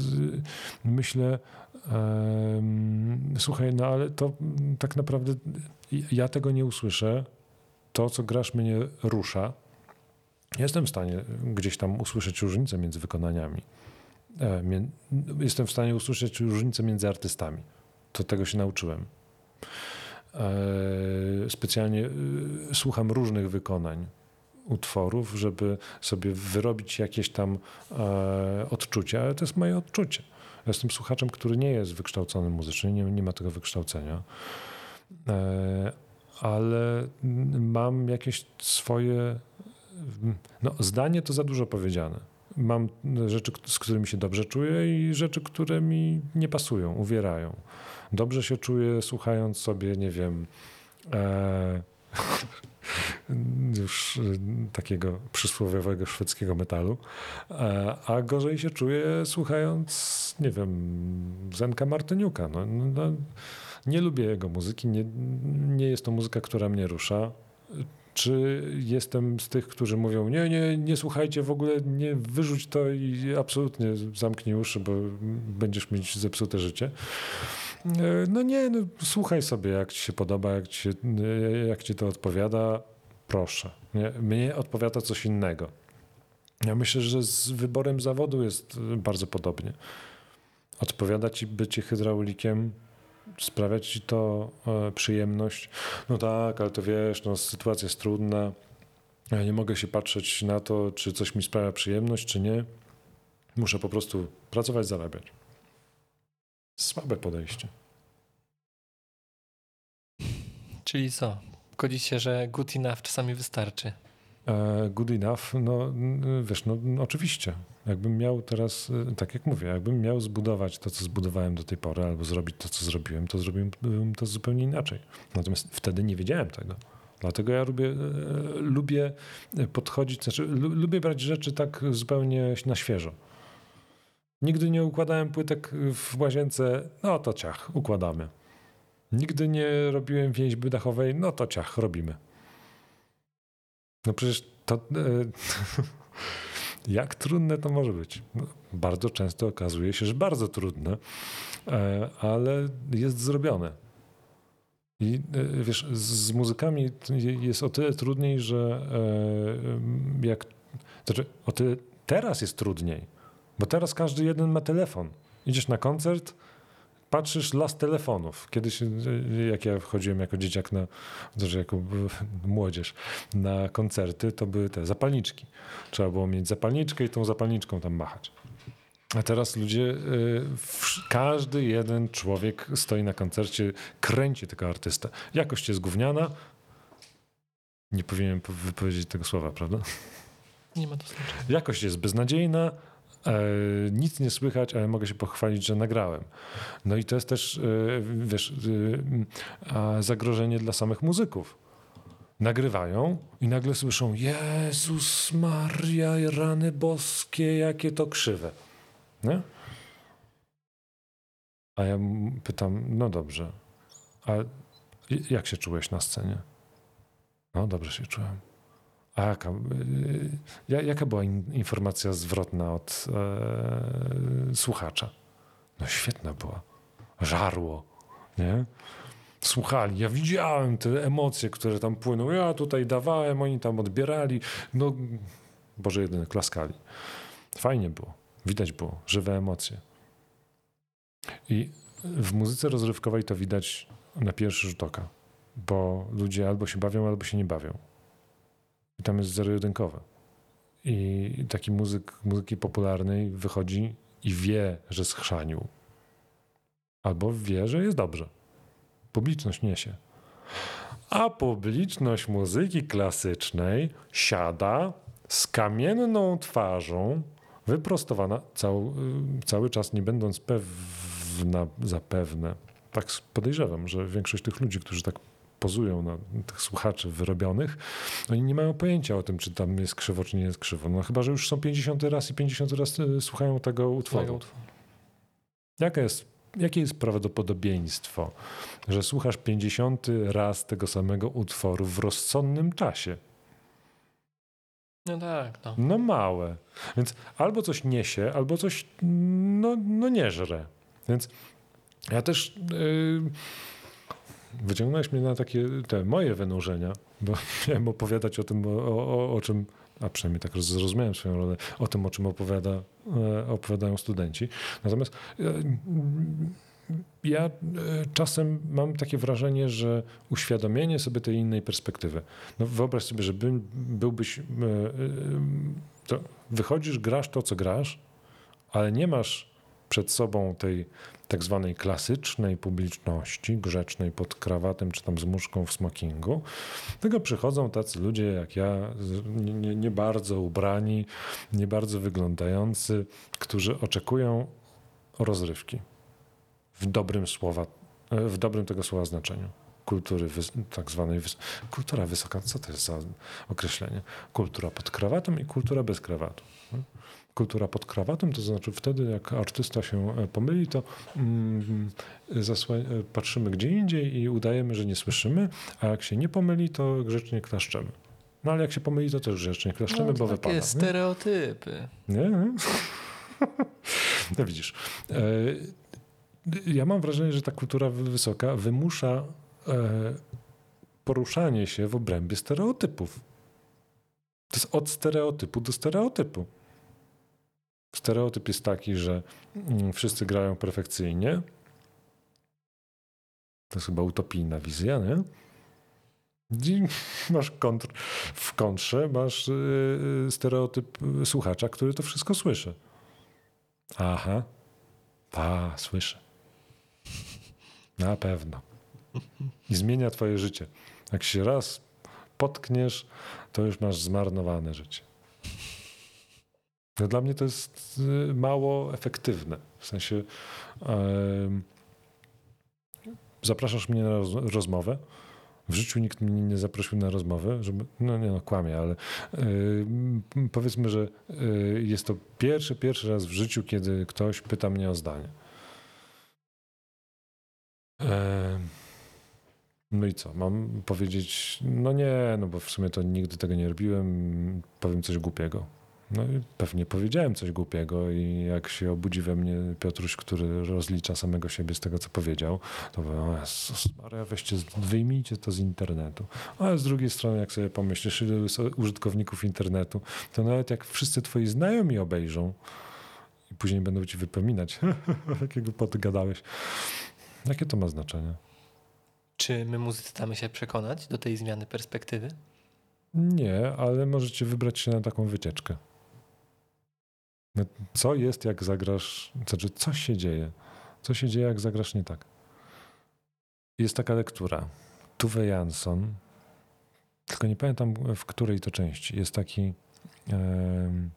myślę, e, słuchaj, no ale to tak naprawdę ja tego nie usłyszę, to co grasz mnie rusza. Jestem w stanie gdzieś tam usłyszeć różnicę między wykonaniami. E, mi, jestem w stanie usłyszeć różnicę między artystami. To tego się nauczyłem. Specjalnie słucham różnych wykonań utworów, żeby sobie wyrobić jakieś tam odczucia, ale to jest moje odczucie. Ja jestem słuchaczem, który nie jest wykształcony muzycznie, nie, nie ma tego wykształcenia, ale mam jakieś swoje... No, zdanie to za dużo powiedziane. Mam rzeczy, z którymi się dobrze czuję i rzeczy, które mi nie pasują, uwierają. Dobrze się czuję słuchając sobie, nie wiem, e, już takiego przysłowiowego szwedzkiego metalu, e, a gorzej się czuję słuchając, nie wiem, Zenka Martyniuka. No, no, nie lubię jego muzyki, nie, nie jest to muzyka, która mnie rusza. Czy jestem z tych, którzy mówią, nie, nie, nie słuchajcie w ogóle, nie, wyrzuć to i absolutnie zamknij uszy, bo będziesz mieć zepsute życie. No nie, no, słuchaj sobie, jak ci się podoba, jak ci, jak ci to odpowiada, proszę. Nie, mnie odpowiada coś innego. Ja myślę, że z wyborem zawodu jest bardzo podobnie. Odpowiada ci bycie hydraulikiem, sprawia ci to e, przyjemność. No tak, ale to wiesz, no, sytuacja jest trudna. Ja nie mogę się patrzeć na to, czy coś mi sprawia przyjemność, czy nie. Muszę po prostu pracować, zarabiać. Słabe podejście. Czyli co? Godzi się, że good enough czasami wystarczy. E, good enough, no wiesz, no oczywiście. Jakbym miał teraz, tak jak mówię, jakbym miał zbudować to, co zbudowałem do tej pory, albo zrobić to, co zrobiłem, to zrobiłbym to zupełnie inaczej. Natomiast wtedy nie wiedziałem tego. Dlatego ja lubię, lubię podchodzić, znaczy lubię brać rzeczy tak zupełnie na świeżo. Nigdy nie układałem płytek w łazience, no to ciach, układamy. Nigdy nie robiłem więźby dachowej, no to ciach, robimy. No przecież to... Jak trudne to może być? No, bardzo często okazuje się, że bardzo trudne, ale jest zrobione. I wiesz, z muzykami jest o tyle trudniej, że jak... Znaczy, o tyle teraz jest trudniej, bo teraz każdy jeden ma telefon. Idziesz na koncert, patrzysz las telefonów. Kiedyś, jak ja wchodziłem jako dzieciak, na, znaczy jako młodzież, na koncerty, to były te zapalniczki. Trzeba było mieć zapalniczkę i tą zapalniczką tam machać. A teraz ludzie, każdy jeden człowiek stoi na koncercie, kręci tego artystę. Jakość jest gówniana. Nie powinienem wypowiedzieć tego słowa, prawda? Nie ma to znaczenia. Jakość jest beznadziejna. Nic nie słychać, ale mogę się pochwalić, że nagrałem. No i to jest też, wiesz, zagrożenie dla samych muzyków. Nagrywają i nagle słyszą: Jezus Maria, rany boskie, jakie to krzywe. Nie? A ja pytam, no dobrze, a jak się czułeś na scenie? No dobrze się czułem. A jaka, jaka była in, informacja zwrotna od e, słuchacza? No świetna była. Żarło, nie? Słuchali, ja widziałem te emocje, które tam płyną. Ja tutaj dawałem, oni tam odbierali. No, Boże jedyny, klaskali. Fajnie było. Widać było żywe emocje. I w muzyce rozrywkowej to widać na pierwszy rzut oka, bo ludzie albo się bawią, albo się nie bawią. I tam jest zero-jedynkowe. I taki muzyk muzyki popularnej wychodzi i wie, że schrzanił. Albo wie, że jest dobrze. Publiczność niesie. A publiczność muzyki klasycznej siada z kamienną twarzą, wyprostowana, cały, cały czas nie będąc pewna zapewne. Tak podejrzewam, że większość tych ludzi, którzy tak pozują na tych słuchaczy wyrobionych, oni nie mają pojęcia o tym, czy tam jest krzywo, czy nie jest krzywo. No chyba, że już są pięćdziesiąty raz i pięćdziesiąty raz słuchają tego utworu. Jaka jest jakie jest prawdopodobieństwo, że słuchasz pięćdziesiąty raz tego samego utworu w rozsądnym czasie? No tak. No, no małe. Więc albo coś niesie, albo coś no, no nie żre. Więc ja też... Yy... Wyciągnąłeś mnie na takie te moje wynurzenia, bo miałem opowiadać o tym, o, o, o czym, a przynajmniej tak zrozumiałem swoją rolę, o tym, o czym opowiada, opowiadają studenci. Natomiast ja czasem mam takie wrażenie, że uświadomienie sobie tej innej perspektywy. No wyobraź sobie, że by, byłbyś, to wychodzisz, grasz to, co grasz, ale nie masz przed sobą tej tak zwanej klasycznej publiczności, grzecznej pod krawatem czy tam z muszką w smokingu. Tylko przychodzą tacy ludzie jak ja, nie, nie bardzo ubrani, nie bardzo wyglądający, którzy oczekują rozrywki w dobrym słowa, w dobrym tego słowa znaczeniu. Kultury tak zwanej, kultura wysoka, co to jest za określenie? Kultura pod krawatem i kultura bez krawatu. Kultura pod krawatem, to znaczy wtedy, jak artysta się pomyli, to mm, zasła- patrzymy gdzie indziej i udajemy, że nie słyszymy, a jak się nie pomyli, to grzecznie klaszczemy. No ale jak się pomyli, to też grzecznie klaszczemy, no, bo wypada. Takie stereotypy. Nie? nie? No widzisz. Ja mam wrażenie, że ta kultura wysoka wymusza poruszanie się w obrębie stereotypów. To jest od stereotypu do stereotypu. Stereotyp jest taki, że wszyscy grają perfekcyjnie. To jest chyba utopijna wizja, nie? I masz kontr, w kontrze masz stereotyp słuchacza, który to wszystko słyszy. Aha, ta, słyszy. Na pewno. I zmienia twoje życie. Jak się raz potkniesz, to już masz zmarnowane życie. No dla mnie to jest mało efektywne. W sensie yy, zapraszasz mnie na roz, rozmowę. W życiu nikt mnie nie zaprosił na rozmowę, żeby, no nie no, kłamie, ale yy, powiedzmy, że yy, jest to pierwszy, pierwszy raz w życiu, kiedy ktoś pyta mnie o zdanie. Yy, no i co? Mam powiedzieć, no nie, no bo w sumie to nigdy tego nie robiłem, powiem coś głupiego. No i pewnie powiedziałem coś głupiego i jak się obudzi we mnie Piotruś, który rozlicza samego siebie z tego, co powiedział, to mówię, o Jezus Maria, weźcie, wyjmijcie to z internetu. Ale z drugiej strony, jak sobie pomyślisz, ile użytkowników internetu, to nawet jak wszyscy twoi znajomi obejrzą i później będą ci wypominać, jakiego podgadałeś, jakie to ma znaczenie? Czy my muzycy stamy się przekonać do tej zmiany perspektywy? Nie, ale możecie wybrać się na taką wycieczkę. Co jest, jak zagrasz, znaczy co się dzieje? Co się dzieje, jak zagrasz nie tak? Jest taka lektura. Tove Jansson, tylko nie pamiętam w której to części. Jest taki um,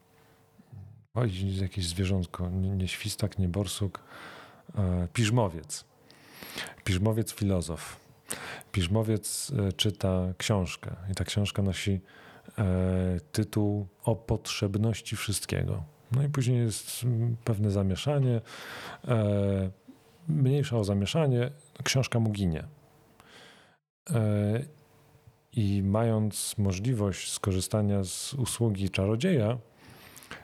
oj, jakieś zwierzątko, nie, nie świstak, nie borsuk, um, piżmowiec. Piżmowiec filozof. Piżmowiec czyta książkę i ta książka nosi e, tytuł o potrzebności wszystkiego. No i później jest pewne zamieszanie, e, mniejsza o zamieszanie, książka mu ginie. E, I mając możliwość skorzystania z usługi czarodzieja,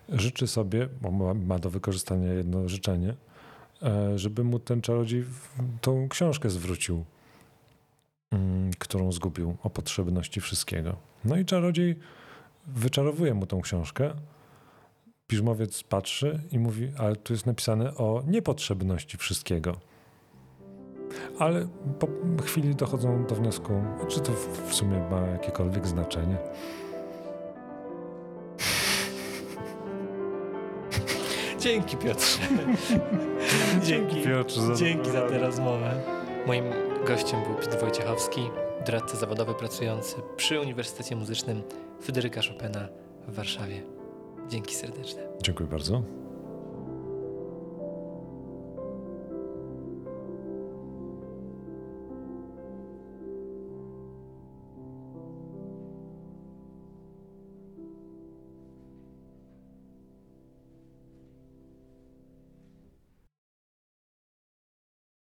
życzy sobie, bo ma do wykorzystania jedno życzenie, e, żeby mu ten czarodziej tą książkę zwrócił, którą zgubił, o potrzebności wszystkiego. No i czarodziej wyczarowuje mu tą książkę. Piżmowiec patrzy i mówi, ale tu jest napisane o niepotrzebności wszystkiego. Ale po chwili dochodzą do wniosku, czy to w sumie ma jakiekolwiek znaczenie. Dzięki, Piotrze. Dzięki, Piotrze, za Dzięki za tę rozmowę. Moim gościem był Piotr Wojciechowski, doradca zawodowy pracujący przy Uniwersytecie Muzycznym Fryderyka Chopina w Warszawie. Dzięki serdecznie. Dziękuję bardzo.